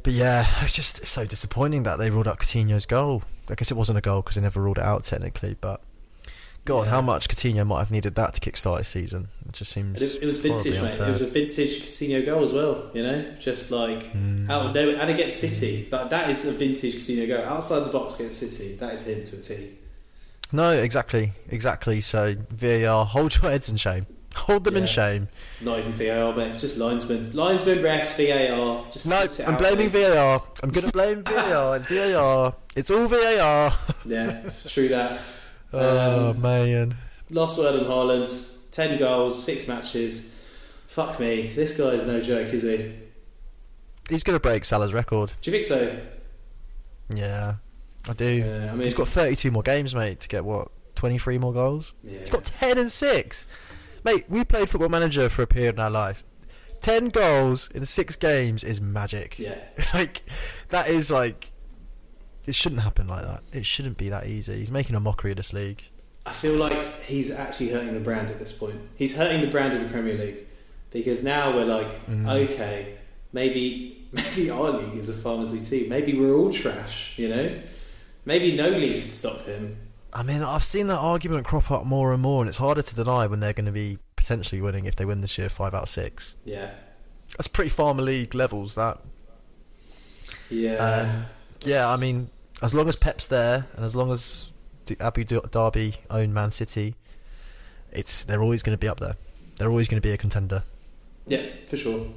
But yeah, it's just so disappointing that they ruled out Coutinho's goal. I guess it wasn't a goal because they never ruled it out technically, but God, yeah. how much Coutinho might have needed that to kickstart his season. It just seems it, it was vintage, mate. Unfair. It was a vintage Coutinho goal as well, you know, just like mm. out of nowhere, and against City. That that is a vintage Coutinho goal outside the box against City. That is him to a T. No, exactly, exactly. So V A R, hold your heads in shame. Hold them yeah. in shame. Not even V A R, mate. Just linesman, linesman, refs, V A R. Just no, sit I'm out, blaming mate. V A R. I'm going to blame V A R. It's V A R. It's all V A R. Yeah, true that. Oh um, man! Last word on Haaland. Ten goals, six matches. Fuck me, this guy is no joke, is he? He's going to break Salah's record. Do you think so? Yeah, I do. Uh, I mean, he's got thirty-two more games, mate, to get what twenty-three more goals. Yeah. He's got ten and six, mate. We played Football Manager for a period in our life. Ten goals in six games is magic. Yeah, like that is like. It shouldn't happen like that. It shouldn't be that easy. He's making a mockery of this league. I feel like he's actually hurting the brand at this point. He's hurting the brand of the Premier League because now we're like, mm. okay, maybe maybe our league is a farmers league too. Maybe we're all trash, you know? Maybe no league can stop him. I mean, I've seen that argument crop up more and more, and it's harder to deny when they're going to be potentially winning if they win this year five out of six. Yeah. That's pretty farmer league levels, that. Yeah. Um, Yeah, I mean, as long as Pep's there, and as long as Abu Dhabi own Man City, it's they're always going to be up there. They're always going to be a contender. Yeah, for sure.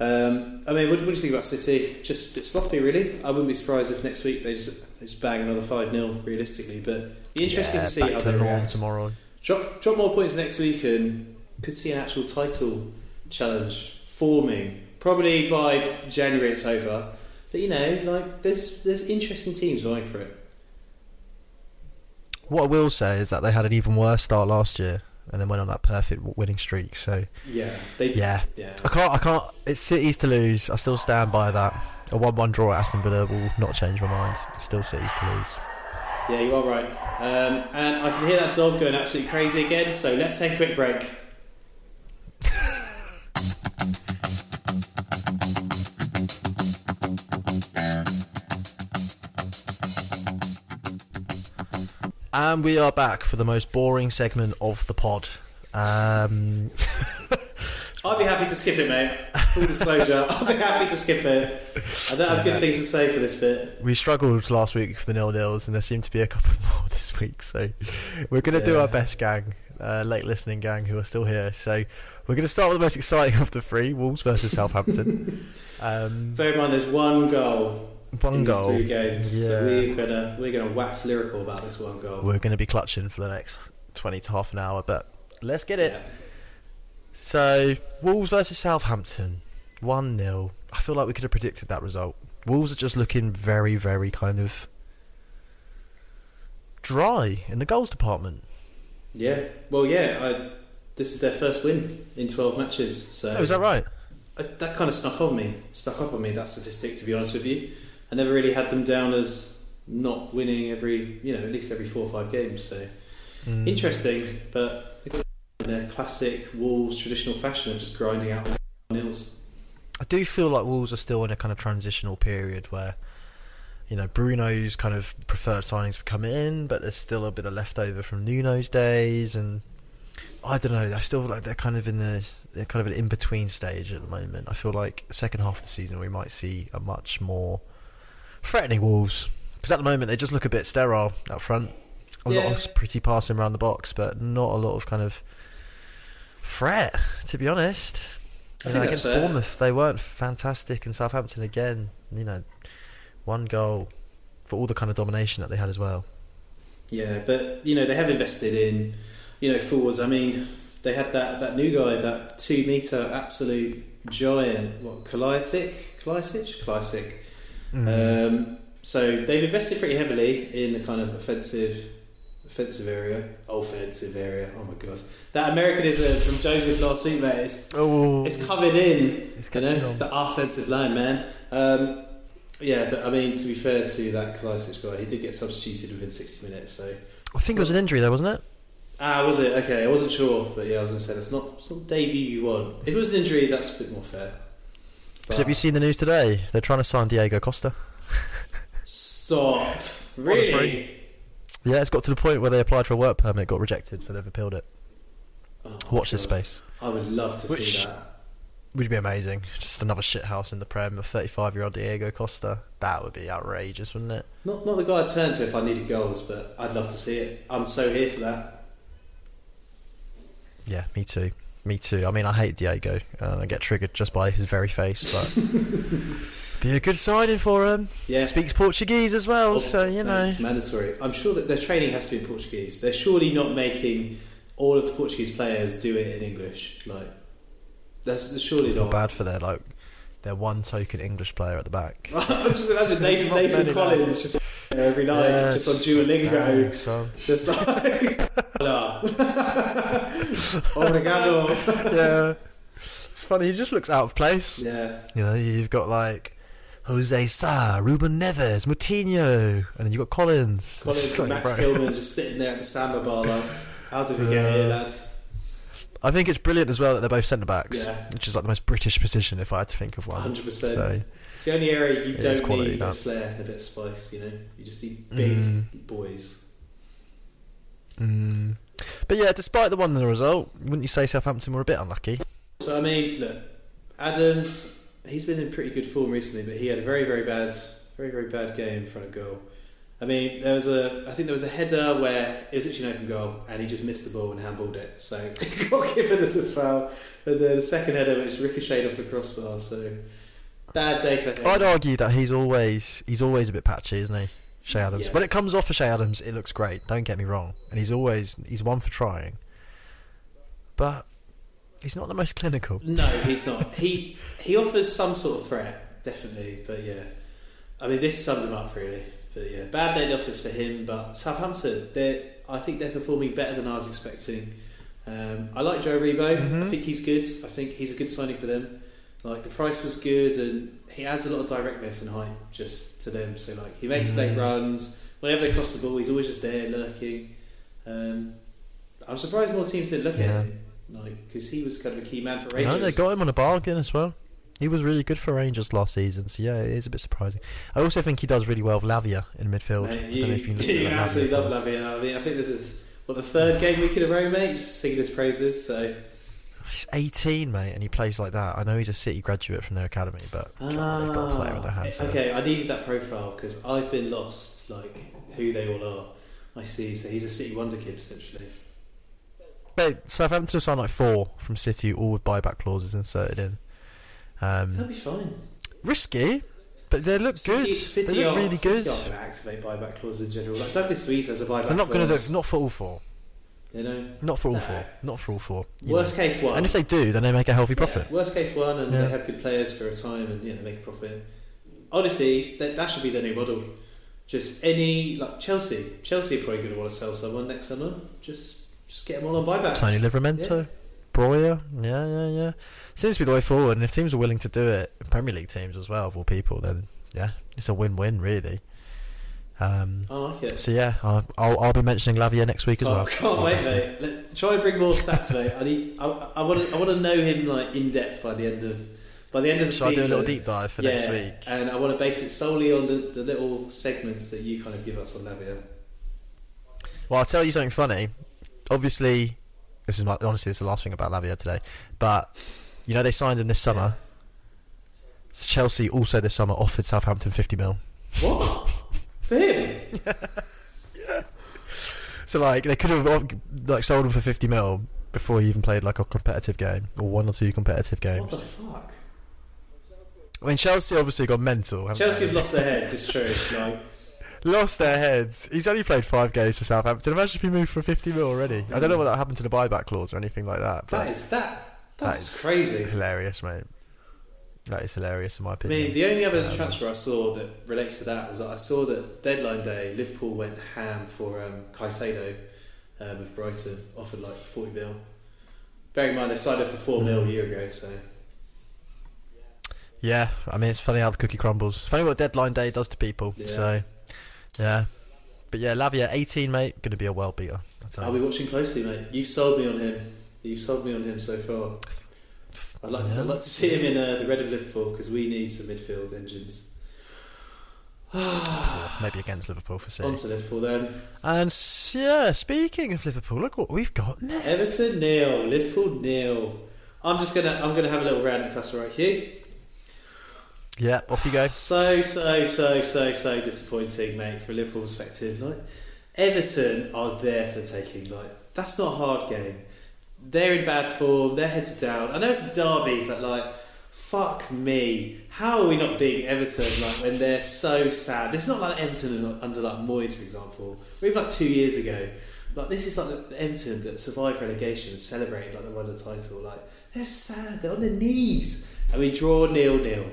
Um, I mean, what, what do you think about City? Just a bit sloppy, really. I wouldn't be surprised if next week they just they just bang another five nil, realistically. But be interesting yeah, to see how to they react tomorrow. Drop drop more points next week, and could see an actual title challenge forming. Probably by January, it's over. But, you know, like, there's there's interesting teams vying for it. What I will say is that they had an even worse start last year and then went on that perfect winning streak, so... Yeah. They, yeah. yeah. I can't... I can't. It's City's to lose. I still stand by that. A one one draw at Aston Villa will not change my mind. It's still City's to lose. Yeah, you are right. Um, and I can hear that dog going absolutely crazy again, so let's take a quick break. And we are back for the most boring segment of the pod. Um... I'll be happy to skip it, mate. Full disclosure, I'll be happy to skip it. I don't have yeah. good things to say for this bit. We struggled last week for the nil-nils, and there seemed to be a couple more this week. So we're going to yeah. do our best, gang, uh, late listening gang who are still here. So we're going to start with the most exciting of the three, Wolves versus Southampton. um, Bear in mind, there's one goal. One in goal. These two games, yeah. So we're gonna we're gonna wax lyrical about this one goal. We're gonna be clutching for the next twenty to half an hour, but let's get it. Yeah. So Wolves versus Southampton, one nil. I feel like we could have predicted that result. Wolves are just looking very, very kind of dry in the goals department. Yeah. Well, yeah. I, this is their first win in twelve matches. So oh, is that right? I, that kind of snuck on me. Snuck up on me. That statistic, to be honest with you. I never really had them down as not winning every, you know, at least every four or five games. So mm. interesting, but in their classic Wolves traditional fashion of just grinding out the nils. I do feel like Wolves are still in a kind of transitional period where, you know, Bruno's kind of preferred signings were coming in, but there's still a bit of leftover from Nuno's days, and I don't know. I still feel like they're kind of in the they're kind of an in between stage at the moment. I feel like second half of the season we might see a much more threatening Wolves, because at the moment they just look a bit sterile up front. A yeah. lot of pretty passing around the box, but not a lot of kind of threat, to be honest. I you think know, against fair. Bournemouth they weren't fantastic, and Southampton again, you know, one goal for all the kind of domination that they had as well. Yeah, but you know they have invested in, you know, forwards. I mean, they had that that new guy, that two metre absolute giant, what Kalisic, Kalisic, Kalisic. Mm. Um, so they've invested pretty heavily in the kind of offensive offensive area offensive area oh my god, that Americanism from Joseph last week, mate, it's, oh, it's covered in it's you know on. The offensive line, man. Um, yeah but I mean, to be fair to that Kalisic guy, he did get substituted within sixty minutes, so I think so, it was an injury there, wasn't it? Ah, was it? Okay, I wasn't sure, but yeah, I was going to say that's not, it's not the debut you want. If it was an injury, that's a bit more fair. But so have you seen the news today? They're trying to sign Diego Costa. Stop. Really? Yeah, it's got to the point where they applied for a work permit, got rejected, so they've appealed it. Oh, watch this space. I would love to Which see that. Would be amazing. Just another shithouse in the Prem, a thirty-five-year-old Diego Costa. That would be outrageous, wouldn't it? Not not the guy I'd turn to if I needed goals, but I'd love to see it. I'm so here for that. Yeah, me too. Me too. I mean, I hate Diego. Uh, I get triggered just by his very face, but be a good signing for him. Yeah, speaks Portuguese as well, oh, so you know it's mandatory. I'm sure that their training has to be in Portuguese. They're surely not making all of the Portuguese players do it in English. Like, that's, that's surely I feel not bad for their like their one token English player at the back. I just imagine Nathan, Nathan Collins just every night, yeah, just on Duolingo, so. Just like. Obrigado. Yeah, it's funny. He just looks out of place. Yeah, you know, you've got like Jose Sa, Ruben Neves, Moutinho, and then you've got Collins. Collins and Max Gilman just sitting there at the samba bar. Like, how did we uh, get here, lad? I think it's brilliant as well that they're both centre backs, yeah. which is like the most British position if I had to think of one. Hundred percent. So it's the only area you don't quality, need a flair and a bit of spice. You know, you just need big mm. boys. Mm. But yeah, despite the one in the result, wouldn't you say Southampton were a bit unlucky? So I mean, look, Adams, he's been in pretty good form recently, but he had a very, very bad, very, very bad game in front of goal. I mean, there was a, I think there was a header where it was actually an open goal, and he just missed the ball and handballed it, so it got given as a foul. And then the second header, which ricocheted off the crossbar, so bad day for him. I'd argue that he's always, he's always a bit patchy, isn't he? Shea Adams. Yeah. When it comes off for Shea Adams, it looks great. Don't get me wrong. And he's always he's one for trying, but he's not the most clinical. No, he's not. he he offers some sort of threat, definitely. But yeah, I mean, this sums him up really. But yeah, bad day in office for him. But Southampton, they I think they're performing better than I was expecting. Um, I like Joe Rebo. Mm-hmm. I think he's good. I think he's a good signing for them. Like, the price was good, and he adds a lot of directness and height just to them. So like, he makes late mm. runs. Whenever they cross the ball, he's always just there lurking. Um, I'm surprised more teams didn't look yeah. at him, like, because he was kind of a key man for Rangers. No, they got him on a bargain as well. he was really good for Rangers last season, so yeah, it is a bit surprising. I also think he does really well with Lavia in midfield. Mate, you I don't know if you, you absolutely Lavia. love Lavia. I mean, I think this is what, the third game we could have owned, mate, just singing his praises. So he's eighteen, mate, and he plays like that. I know he's a City graduate from their academy, but ah, they've got a player in their hands. Okay, so I needed that profile because I've been lost, like who they all are. I see. So he's a City wonder kid essentially. But Southampton signed like four from City, all with buyback clauses inserted in. Um, That'll be fine. Risky, but they look City, good. City they look are, really City good. City aren't going to activate buyback clauses in general. Like Douglas Luiz has a buyback. They're not going to do. Not for all four. You know. Not for all no. four. Not for all four. Worst know. case one. And if they do, then they make a healthy profit. Yeah. Worst case one, and yeah. they have good players for a time, and yeah, they make a profit. Honestly, that that should be their new model. Just any like Chelsea. Chelsea are probably going to want to sell someone next summer. Just. Just get them all on buybacks. Tony Livramento, yeah. Breuer, yeah, yeah, yeah. Seems to be the way forward, and if teams are willing to do it, Premier League teams as well, of all people, then yeah, it's a win-win really. Um, I like it. So yeah, I'll I'll, I'll be mentioning Lavia next week as oh, well. I can't wait, mate. Let, try and bring more stats, mate. I need. I I want to. I want to know him like in depth by the end of by the end of the so season. So I do a little deep dive for yeah, next week, and I want to base it solely on the, the little segments that you kind of give us on Lavia. Well, I'll tell you something funny. Obviously, this is my, honestly, it's the last thing about Lavia today. But you know they signed him this summer. Yeah. Chelsea also this summer offered Southampton fifty mil. What for him? yeah. yeah. So like they could have like sold him for fifty mil before he even played like a competitive game or one or two competitive games. What the fuck? I mean, Chelsea obviously got mental. Chelsea they? have lost their heads. It's true. Like. Lost their heads. He's only played five games for Southampton. Imagine if he moved for fifty mil already. I don't know what that happened to the buyback clause or anything like that. That is that. That's that is crazy. Hilarious, mate. That is hilarious in my opinion. I mean, the only other um, transfer I saw that relates to that was that I saw that deadline day Liverpool went ham for um, Caicedo um, of Brighton, offered like forty mil. Bear in mind they signed up for four mm. mil a year ago, so. Yeah, I mean it's funny how the cookie crumbles. Funny what deadline day does to people. Yeah. So. Yeah, but yeah, Lavia, eighteen, mate, going to be a world beater. I'll be watching closely, mate. You've sold me on him. You've sold me on him so far. I'd like, yeah. to, I'd like to see him in uh, the red of Liverpool because we need some midfield engines. Maybe against Liverpool for City. On to Liverpool then. And yeah, speaking of Liverpool, look what we've got next. Everton nil, Liverpool nil. I'm just gonna, I'm gonna have a little rant if that's all right, Hugh. Yeah, off you go. So, so, so, so, so disappointing, mate, from a Liverpool perspective. Like, Everton are there for taking. Like, that's not a hard game. They're in bad form. Their heads are down. I know it's a derby, but like, fuck me. How are we not beating Everton? Like, when they're so sad. It's not like Everton under like Moyes, for example, or even like two years ago. Like, this is like the Everton that survived relegation and celebrated like they won the title. Like, they're sad. They're on their knees, and we draw nil nil.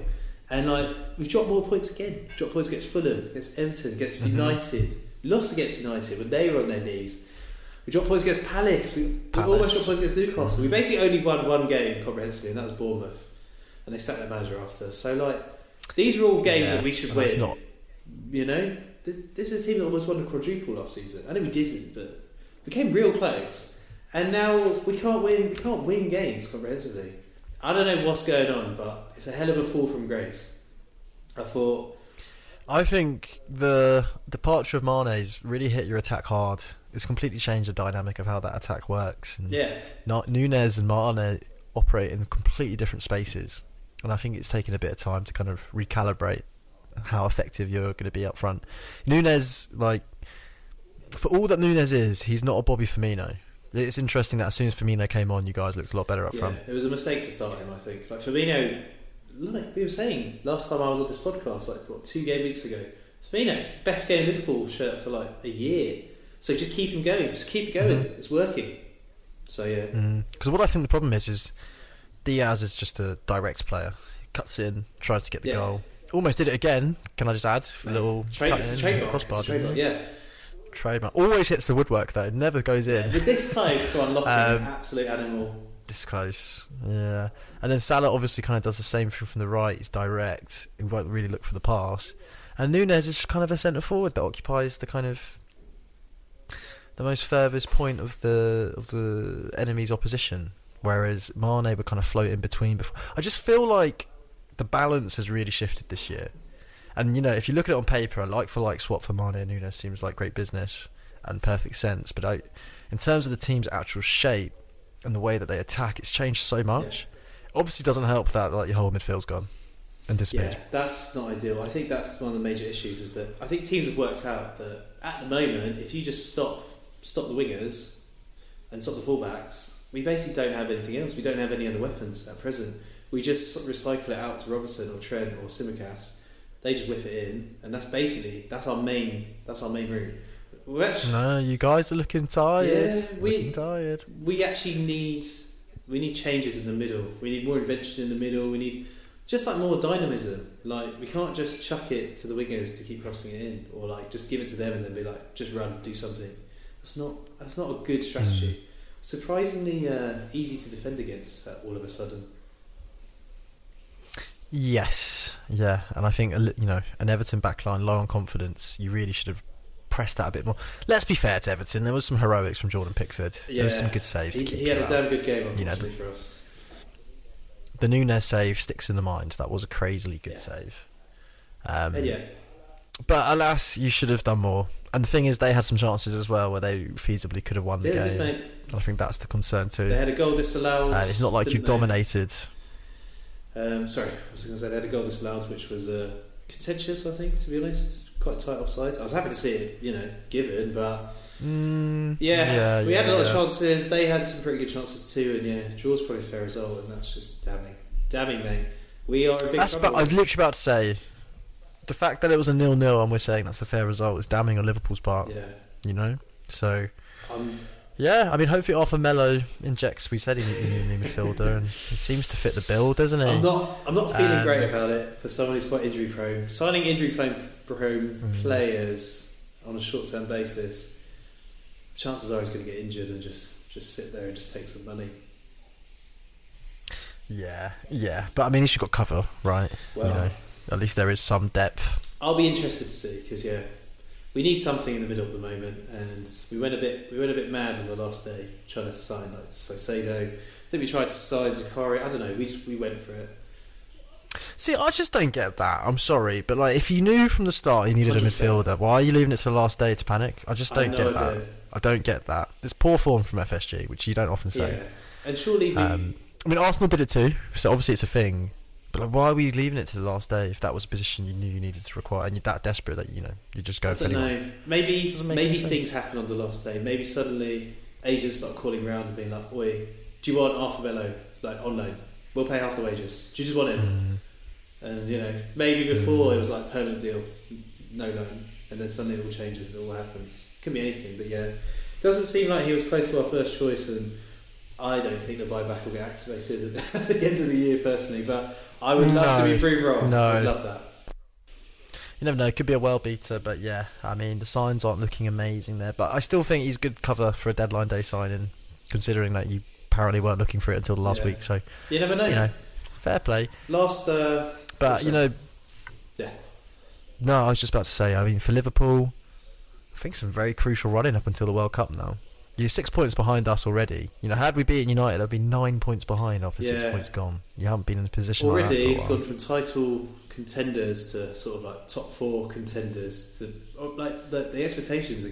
And like we've dropped more points again. Dropped points against Fulham, against Everton, against mm-hmm. United. Lost against United when they were on their knees. We dropped points against Palace. We Palace. We almost dropped points against Newcastle. We basically only won one game comprehensively, and that was Bournemouth. And they sacked their manager after. So like, these are all games yeah, that we should win. Not... You know, this, this is a team that almost won the quadruple last season. I know we didn't, but we came real close. And now we can't win. We can't win games comprehensively. I don't know what's going on, but it's a hell of a fall from grace. I thought... I think the departure of Mane's really hit your attack hard. It's completely changed the dynamic of how that attack works. And yeah. Not, Nunes and Mane operate in completely different spaces. And I think it's taken a bit of time to kind of recalibrate how effective you're going to be up front. Nunes, like... For all that Nunes is, he's not a Bobby Firmino. It's interesting that as soon as Firmino came on, you guys looked a lot better up yeah, front. It was a mistake to start him, I think. Like Firmino, like we were saying last time I was on this podcast, like what two game weeks ago, Firmino best game Liverpool shirt for like a year. So just keep him going, just keep it going. Mm-hmm. It's working. So yeah, because mm. what I think the problem is is Diaz is just a direct player. He cuts in, tries to get the yeah. goal. Almost did it again. Can I just add a Man. little Trade, it's in, a trademark, crossbar, it's a trademark, yeah. Trademark. Always hits the woodwork though. Never goes in. Yeah, but this close to unlocking um, an absolute animal. This close. Yeah. And then Salah obviously kind of does the same thing from the right. He's direct. He won't really look for the pass. And Nunes is kind of a centre forward that occupies the kind of the most furthest point of the of the enemy's opposition. Whereas Mane would kind of float in between. Before I just feel like the balance has really shifted this year. And, you know, if you look at it on paper, a like-for-like swap for Mane and Nunes seems like great business and perfect sense. But I, in terms of the team's actual shape and the way that they attack, it's changed so much. Yeah. Obviously doesn't help that like your whole midfield's gone and disappeared. Yeah, that's not ideal. I think that's one of the major issues is that I think teams have worked out that at the moment, if you just stop stop the wingers and stop the fullbacks, we basically don't have anything else. We don't have any other weapons at present. We just recycle it out to Robertson or Trent or Tsimikas. They just whip it in, and that's basically that's our main that's our main route. We're actually, no, you guys are looking tired. Yeah, we looking tired. We actually need we need changes in the middle. We need more invention in the middle. We need just like more dynamism. Like we can't just chuck it to the wingers to keep crossing it in, or like just give it to them and then be like, just run, do something. That's not that's not a good strategy. Mm. Surprisingly uh, easy to defend against. Uh, all of a sudden. Yes, yeah, and I think you know an Everton backline low on confidence. You really should have pressed that a bit more. Let's be fair to Everton. There was some heroics from Jordan Pickford. Yeah, there was some good saves. He, to keep he had a out. damn good game, unfortunately, you know, the, for us. The Nunes save sticks in the mind. That was a crazily good yeah. save. Um, and yeah, but alas, you should have done more. And the thing is, they had some chances as well where they feasibly could have won they the game. Did, I think that's the concern too. They had a goal disallowed. Uh, it's not like you dominated. Um, sorry, I was going to say they had a goal disallowed, which was uh, contentious, I think, to be honest. Quite tight offside. I was happy to see it, you know, given, but mm, yeah, yeah, we yeah, had a lot yeah. of chances. They had some pretty good chances too, and yeah, draw's probably a fair result, and that's just damning, damning, mate. We are a big. That's about, I was literally about to say the fact that it was a nil-nil, and we're saying that's a fair result is damning on Liverpool's part. Yeah, you know, so. Um, Yeah, I mean, hopefully Arthur Mello injects. We said he needed a new midfielder, and he seems to fit the bill, doesn't he? I'm not, I'm not feeling um, great about it for someone who's quite injury prone. Signing injury prone mm. players on a short term basis, chances are he's going to get injured and just, just sit there and just take some money. Yeah, yeah, but I mean, he's got cover, right? Well, you know, at least there is some depth. I'll be interested to see because yeah. we need something in the middle at the moment, and we went a bit we went a bit mad on the last day trying to sign like Saicedo. I think we tried to sign Zakari. I don't know. We just, we went for it. See, I just don't get that. I'm sorry, but like, if you knew from the start you needed one hundred percent a midfielder, why are you leaving it to the last day to panic? I just don't I get idea. that. I don't get that. It's poor form from F S G, which you don't often say. Yeah, and surely we... Um, I mean, Arsenal did it too, so obviously it's a thing. But like, why are we leaving it to the last day if that was a position you knew you needed to require and you're that desperate that you know you just go? I don't know. Maybe maybe things happen on the last day. Maybe suddenly agents start calling round and being like, "Oi, do you want Arthur Mello like on loan? We'll pay half the wages. Do you just want him?" Mm. And you know, maybe before mm. it was like permanent deal, no loan, and then suddenly it all changes and it all happens. Could be anything, but yeah, it doesn't seem like he was close to our first choice, and I don't think the buyback will get activated at the end of the year personally, but. I would love no, to be proved wrong. No. I would love that. You never know. It could be a well beater, but yeah, I mean, the signs aren't looking amazing there. But I still think he's good cover for a deadline day signing, considering that you apparently weren't looking for it until the last yeah. week. So you never know. You know, fair play. Last, uh, but you know, yeah. No, I was just about to say. I mean, for Liverpool, I think some very crucial running up until the World Cup now. You're six points behind us already. You know, had we beaten United, I'd be nine points behind after yeah. six points gone. You haven't been in a position already. Like that it's gone from title contenders to sort of like top four contenders to like the, the expectations are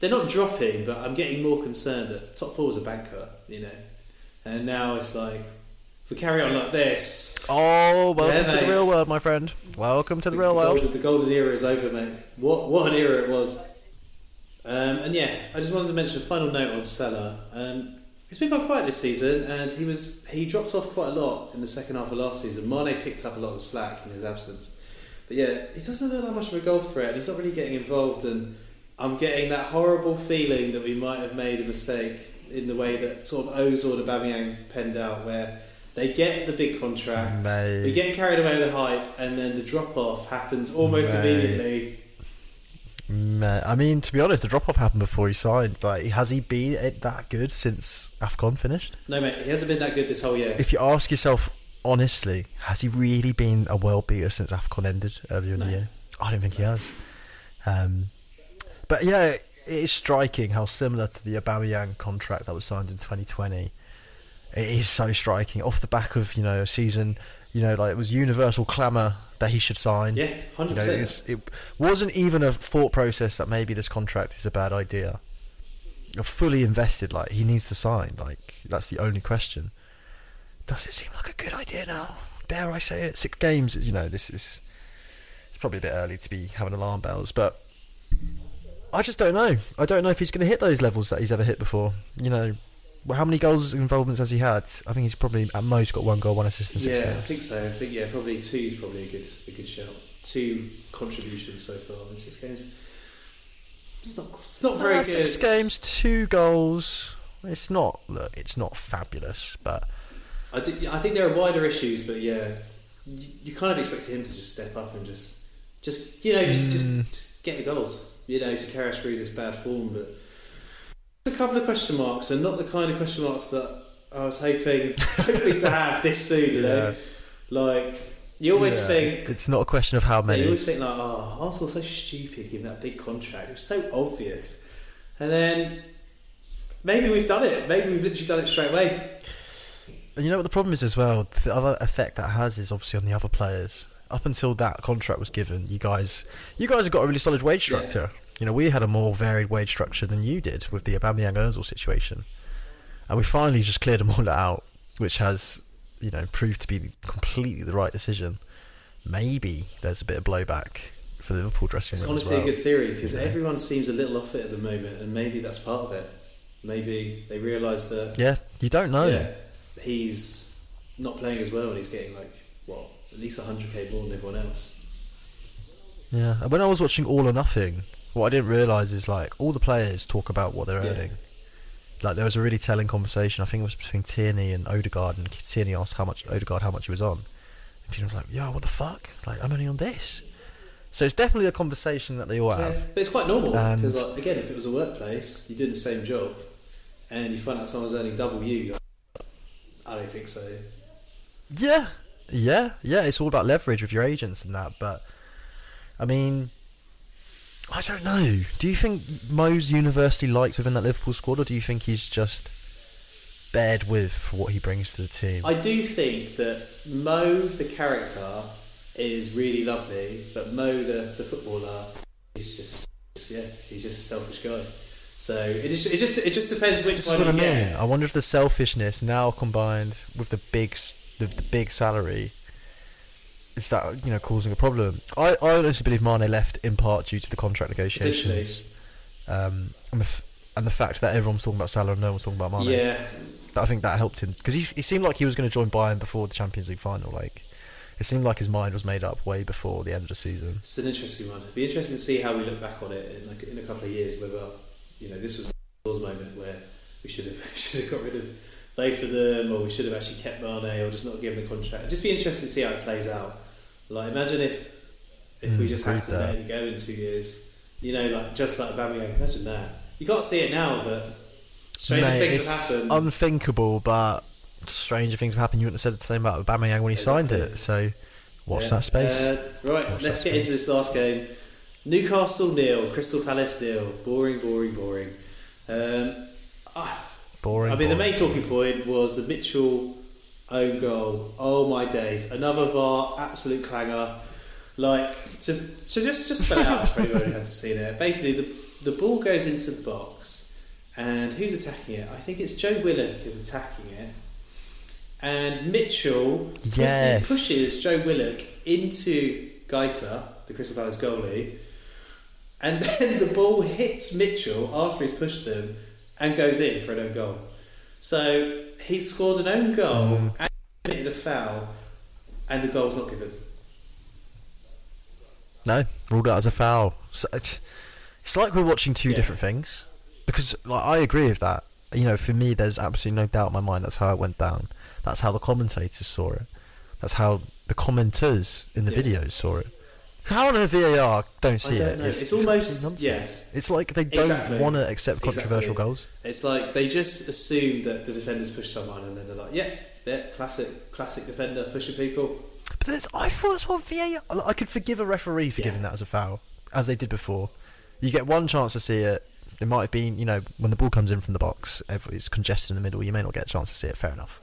they're not dropping, but I'm getting more concerned that top four was a banker, you know, and now it's like if we carry on like this. Oh, welcome yeah, to the real world, my friend. Welcome to the, the real the world. Golden, the golden era is over, mate. What what an era it was. Um, and yeah, I just wanted to mention a final note on Salah. Um, he's been quite quiet this season, and he was he dropped off quite a lot in the second half of last season. Mane picked up a lot of slack in his absence, but yeah, he doesn't look that much of a goal threat, and he's not really getting involved. And I'm getting that horrible feeling that we might have made a mistake in the way that sort of Ozil and Aubameyang penned out, where they get the big contract, Mate. we get carried away with the hype, and then the drop off happens almost Mate. immediately. I mean, to be honest, the drop off happened before he signed. Like, has he been that good since AFCON finished? No, mate, he hasn't been that good this whole year. If you ask yourself honestly, has he really been a world beater since AFCON ended earlier in no. the year? I don't think no. he has. Um, but yeah, it is striking how similar to the Aubameyang contract that was signed in twenty twenty. It is so striking, off the back of you know a season you know, like, it was universal clamour that he should sign. Yeah, one hundred percent. You know, it, was, it wasn't even a thought process that maybe this contract is a bad idea. You're fully invested, like, he needs to sign. Like, that's the only question. Does it seem like a good idea now? Dare I say it? Six games, you know, this is... It's probably a bit early to be having alarm bells, but... I just don't know. I don't know if he's going to hit those levels that he's ever hit before. You know, how many goals and involvements has he had? I think he's probably at most got one goal, one assist. And six yeah, games. I think so. I think yeah, probably two is probably a good a good shout. Two contributions so far in six games. It's not it's not very uh, good. Six games, two goals. It's not look, it's not fabulous, but I do, I think there are wider issues. But yeah, you, you kind of expect him to just step up and just just you know just mm. just, just get the goals. You know, to carry us through this bad form, but there's a couple of question marks, and not the kind of question marks that I was hoping, hoping to have this soon. You know, yeah. like you always yeah. think it's not a question of how many. You always think like, oh, Arsenal so stupid giving that big contract. It was so obvious, and then maybe we've done it. Maybe we've literally done it straight away. And you know what the problem is as well. The other effect that has is obviously on the other players. Up until that contract was given, you guys, you guys have got a really solid wage structure. Yeah. You know, we had a more varied wage structure than you did with the Aubameyang-Ozil situation, and we finally just cleared them all out, which has, you know, proved to be completely the right decision. Maybe there's a bit of blowback for the Liverpool dressing room. It's honestly well. a good theory because yeah. everyone seems a little off it at the moment, and maybe that's part of it. Maybe they realise that. Yeah, you don't know. Yeah, he's not playing as well, and he's getting like what. At least one hundred k more than everyone else. Yeah, and when I was watching All or Nothing, what I didn't realise is like all the players talk about what they're yeah. earning. Like there was a really telling conversation. I think it was between Tierney and Odegaard, and Tierney asked how much Odegaard how much he was on, and Tierney was like, "Yo, what the fuck? Like I'm only on this." So it's definitely a conversation that they all have. Yeah, but it's quite normal because, like, again, if it was a workplace, you're doing the same job, and you find out someone's earning double you. Like, I don't think so. Yeah. Yeah, yeah, it's all about leverage with your agents and that, but I mean, I don't know. Do you think Mo's universally liked within that Liverpool squad, or do you think he's just bared with for what he brings to the team? I do think that Mo, the character, is really lovely, but Mo, the, the footballer, is just yeah, he's just a selfish guy. So it just it just it just depends which one. That's what I mean. Get. I wonder if the selfishness now combined with the big. The, the big salary is that, you know, causing a problem. I, I honestly believe Mane left in part due to the contract negotiations um, and, the f- and the fact that everyone was talking about Salah and no one was talking about Mane. Yeah, I think that helped him because he, he seemed like he was going to join Bayern before the Champions League final. Like it seemed like his mind was made up way before the end of the season. It's an interesting one. It'd be interesting to see how we look back on it in, like, in a couple of years. Whether, you know, this was a moment where we should have should have got rid of both of them, or we should have actually kept Mane, or just not given the contract. It'd just be interesting to see how it plays out. Like, imagine if if mm, we just have to that. let him go in two years. You know, like just like Aubameyang. Imagine that. You can't see it now, but stranger Mate, things have happened. Unthinkable, but stranger things have happened. You wouldn't have said the same about Aubameyang when he exactly. signed it. So watch yeah. that space. Uh, right, watch let's get space. into this last game. Newcastle nil, Crystal Palace nil. Boring, boring, boring. Um, ah. Boring, I mean, boring. The main talking point was the Mitchell own goal. Oh my days! Another V A R, absolute clanger. Like to to just just spell it out for anyone who hasn't seen it. Basically, the the ball goes into the box, and who's attacking it? I think it's Joe Willock is attacking it, and Mitchell yes. pushes Joe Willock into Gaeta, the Crystal Palace goalie, and then the ball hits Mitchell after he's pushed them. And goes in for an own goal. So he scored an own goal mm. and committed a foul, and the goal was not given. No, ruled out as a foul. So it's, it's like we're watching two yeah. different things. Because like, I agree with that. You know, for me, there's absolutely no doubt in my mind that's how it went down. That's how the commentators saw it. That's how the commenters in the yeah. videos saw it. How on a V A R don't see I don't it? Know. It's, it's almost nonsense. Yeah. It's like they don't exactly. want to accept controversial exactly. goals. It's like they just assume that the defenders push someone, and then they're like, "Yeah, yeah, classic, classic defender pushing people." But that's, I thought that's what V A R. I could forgive a referee for yeah. giving that as a foul, as they did before. You get one chance to see it. It might have been, you know, when the ball comes in from the box, it's congested in the middle. You may not get a chance to see it. Fair enough.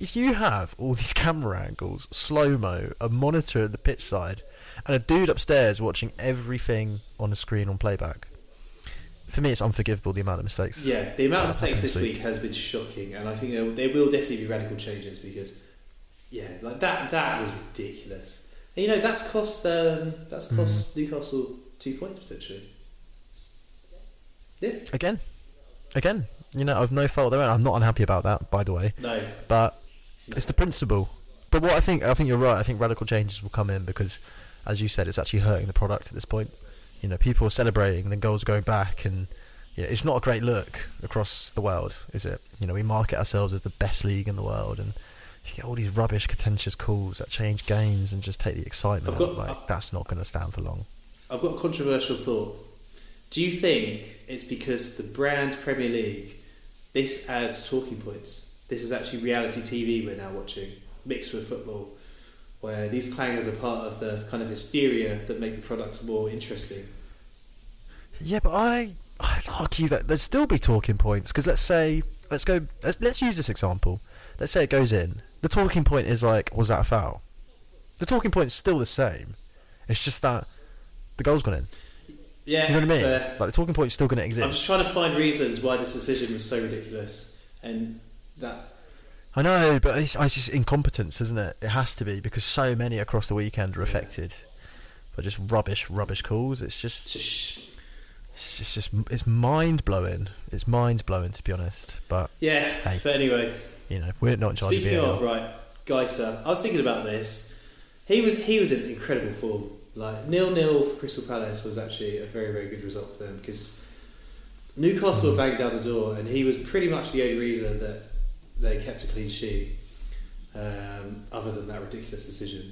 If you have all these camera angles, slow-mo, a monitor at the pitch side, and a dude upstairs watching everything on a screen on playback, for me it's unforgivable the amount of mistakes. Yeah, the amount of mistakes this week has been shocking, and I think there will, there will definitely be radical changes because, yeah, like that that was ridiculous. And you know, that's cost um, that's cost mm. Newcastle two points potentially. Yeah. Again, again, you know, I've no fault there. I'm not unhappy about that, by the way. No, but no. It's the principle. But what I think, I think you're right. I think radical changes will come in because, as you said, it's actually hurting the product at this point. You know, people are celebrating and then goals are going back, and yeah, it's not a great look across the world, is it? You know, we market ourselves as the best league in the world, and you get all these rubbish, contentious calls that change games and just take the excitement. Got, out. Like I, that's not going to stand for long. I've got a controversial thought. Do you think it's because the brand Premier League, this adds talking points? This is actually reality T V we're now watching, mixed with football, where these clangers are part of the kind of hysteria that make the products more interesting. Yeah, but I, I'd argue that there'd still be talking points, because let's say, let's go, let's, let's use this example. Let's say it goes in. The talking point is like, was that a foul? The talking point's still the same. It's just that the goal's gone in. Yeah, do you know what I mean? Fair. Like the talking point is still going to exist. I'm just trying to find reasons why this decision was so ridiculous, and that. I know, but it's, it's just incompetence, isn't it? It has to be because so many across the weekend are affected by just rubbish, rubbish calls. It's just, just it's just, just it's mind blowing. It's mind blowing to be honest. But yeah, hey, but anyway, you know, we're not in charge of it. Speaking of, right, Gaeta, I was thinking about this. He was he was in incredible form. Like nil-nil for Crystal Palace was actually a very, very good result for them because Newcastle banged down the door, and he was pretty much the only reason that they kept a clean sheet, um, other than that ridiculous decision.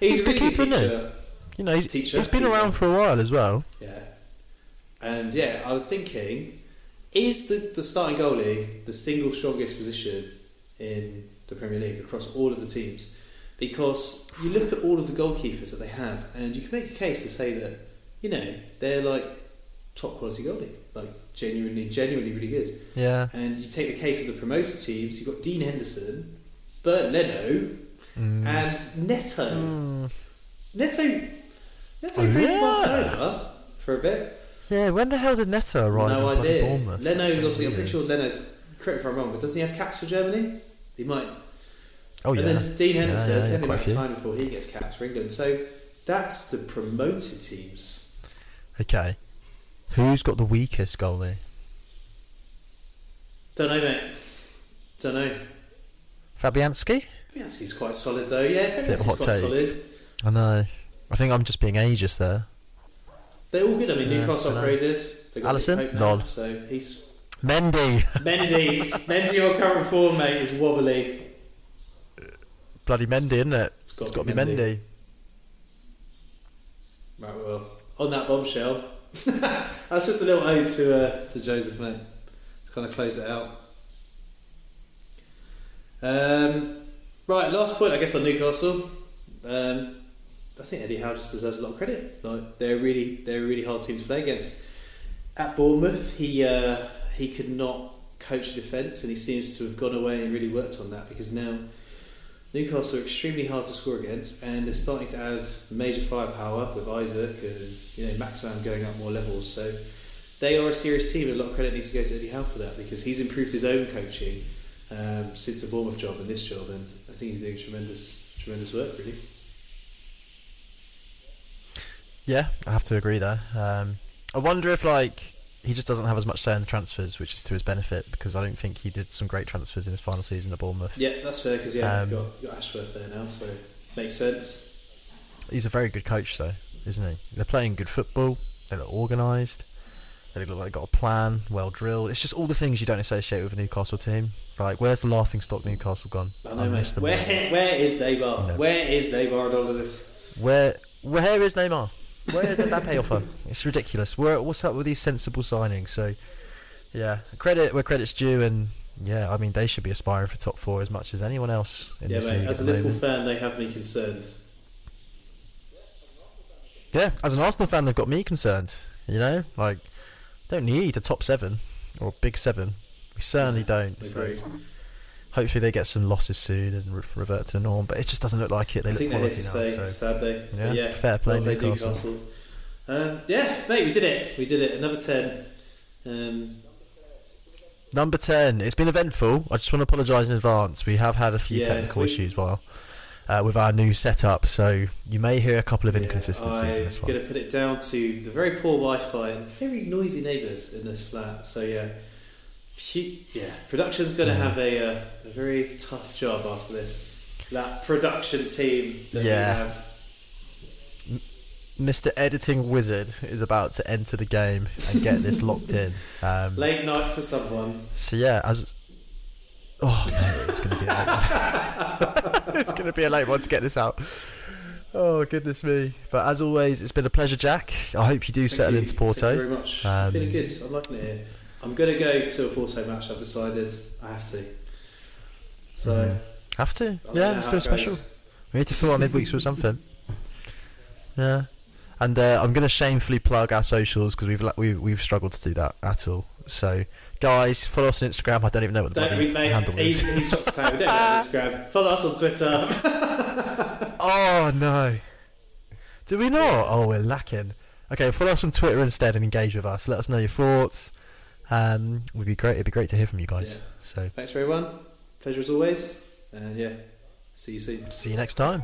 He's a good keeper, isn't he? You know, he's, teacher, he's been keeper. around for a while as well. Yeah, and yeah, I was thinking, is the, the starting goalie the single strongest position in the Premier League across all of the teams? Because you look at all of the goalkeepers that they have, and you can make a case to say that, you know, they're like top quality goalie, like genuinely, genuinely really good. Yeah. And you take the case of the promoted teams, you've got Dean Henderson, Bert Leno, mm. and Neto. Mm. Neto, Neto oh, played yeah. Barcelona for a bit. Yeah, when the hell did Neto arrive? No idea. Bournemouth? Leno's so obviously, I'm pretty sure Leno's, correct if I'm wrong, but doesn't he have caps for Germany? He might. Oh, and yeah. then Dean Henderson, yeah, yeah, ten minutes time before he gets capped for England. So that's the promoted teams. Okay. Who's got the weakest goalie? Don't know, mate. Don't know. Fabianski? Fabianski's quite solid, though. Yeah, Fabianski's quite take. solid. I know. I think I'm just being ageist there. They're all good. I mean, yeah, Newcastle upgraded. Alisson? Nod. So he's... Mendy! Mendy! Mendy, our current form, mate, is wobbly. Bloody Mendy, isn't it? It's got, it's got to be Mendy. Mendy. Right, well, on that bombshell, that's just a little ode to uh, to Joseph, mate, to kind of close it out. Um, right, last point, I guess, on Newcastle. Um, I think Eddie Howe just deserves a lot of credit. Like, they're really, they're a really hard team to play against. At Bournemouth, he uh, he could not coach the defence, and he seems to have gone away and really worked on that because now Newcastle are extremely hard to score against, and they're starting to add major firepower with Isaac and, you know, Maxman going up more levels. So they are a serious team, and a lot of credit needs to go to Eddie Howe for that because he's improved his own coaching um, since the Bournemouth job and this job, and I think he's doing tremendous, tremendous work, really. Yeah, I have to agree there. Um, I wonder if like he just doesn't have as much say in the transfers, which is to his benefit, because I don't think he did some great transfers in his final season at Bournemouth. Yeah, that's fair, because yeah, um, you've got, you've got Ashworth there now, so makes sense. He's a very good coach, though, isn't he? They're playing good football, they look organised, they look like they've got a plan, well drilled. It's just all the things you don't associate with a Newcastle team. Like, where's the laughingstock Newcastle gone? I know, I mate. Where, where is Neymar? No. Where is Neymar in all of this? Where, where is Neymar? Where is the Mbappe offer? It's ridiculous. We're, what's up with these sensible signings? So, yeah, credit where credit's due, and yeah, I mean they should be aspiring for top four as much as anyone else. In yeah, this mate. As a Liverpool fan, they have me concerned. Yeah, as an Arsenal fan, they've got me concerned. You know, like don't need a top seven or a big seven. We certainly don't. So, hopefully they get some losses soon and re- revert to the norm, but it just doesn't look like it. They I look think they hit a mistake, so. sadly. Yeah, yeah, fair play, well, Newcastle. Newcastle. Um, yeah, mate, we did it. We did it. Another ten. Um, Number ten. It's been eventful. I just want to apologise in advance. We have had a few yeah, technical we, issues while uh, with our new setup, so you may hear a couple of yeah, inconsistencies in this one. I'm going to put it down to the very poor Wi-Fi and very noisy neighbours in this flat. So yeah, yeah, production's going to yeah. have a, a a very tough job after this. That production team that yeah. we have. Mister Editing Wizard is about to enter the game and get this locked in. Um, late night for someone. So yeah, as oh no, it's going to be a late one. It's going to be a late one to get this out. Oh goodness me! But as always, it's been a pleasure, Jack. I hope you do Thank settle you. into Porto. Thank you very much. Um, I'm feeling good. I'm liking it here. I'm going to go to a Porto match. I've decided. I have to. So have to. I'll yeah, let's do a special. We need to fill our midweeks with something. Yeah. And uh, I'm going to shamefully plug our socials because we've we, we've struggled to do that at all. So, guys, follow us on Instagram. I don't even know what the don't we, mate, handle he's, is. He's shot to play. We don't know on Instagram. Follow us on Twitter. Oh, no. Do we not? Yeah. Oh, we're lacking. Okay, follow us on Twitter instead and engage with us. Let us know your thoughts. Um, it would be great. It'd be great to hear from you guys. Yeah. So, thanks for everyone. Pleasure as always. And, yeah, see you soon. See you next time.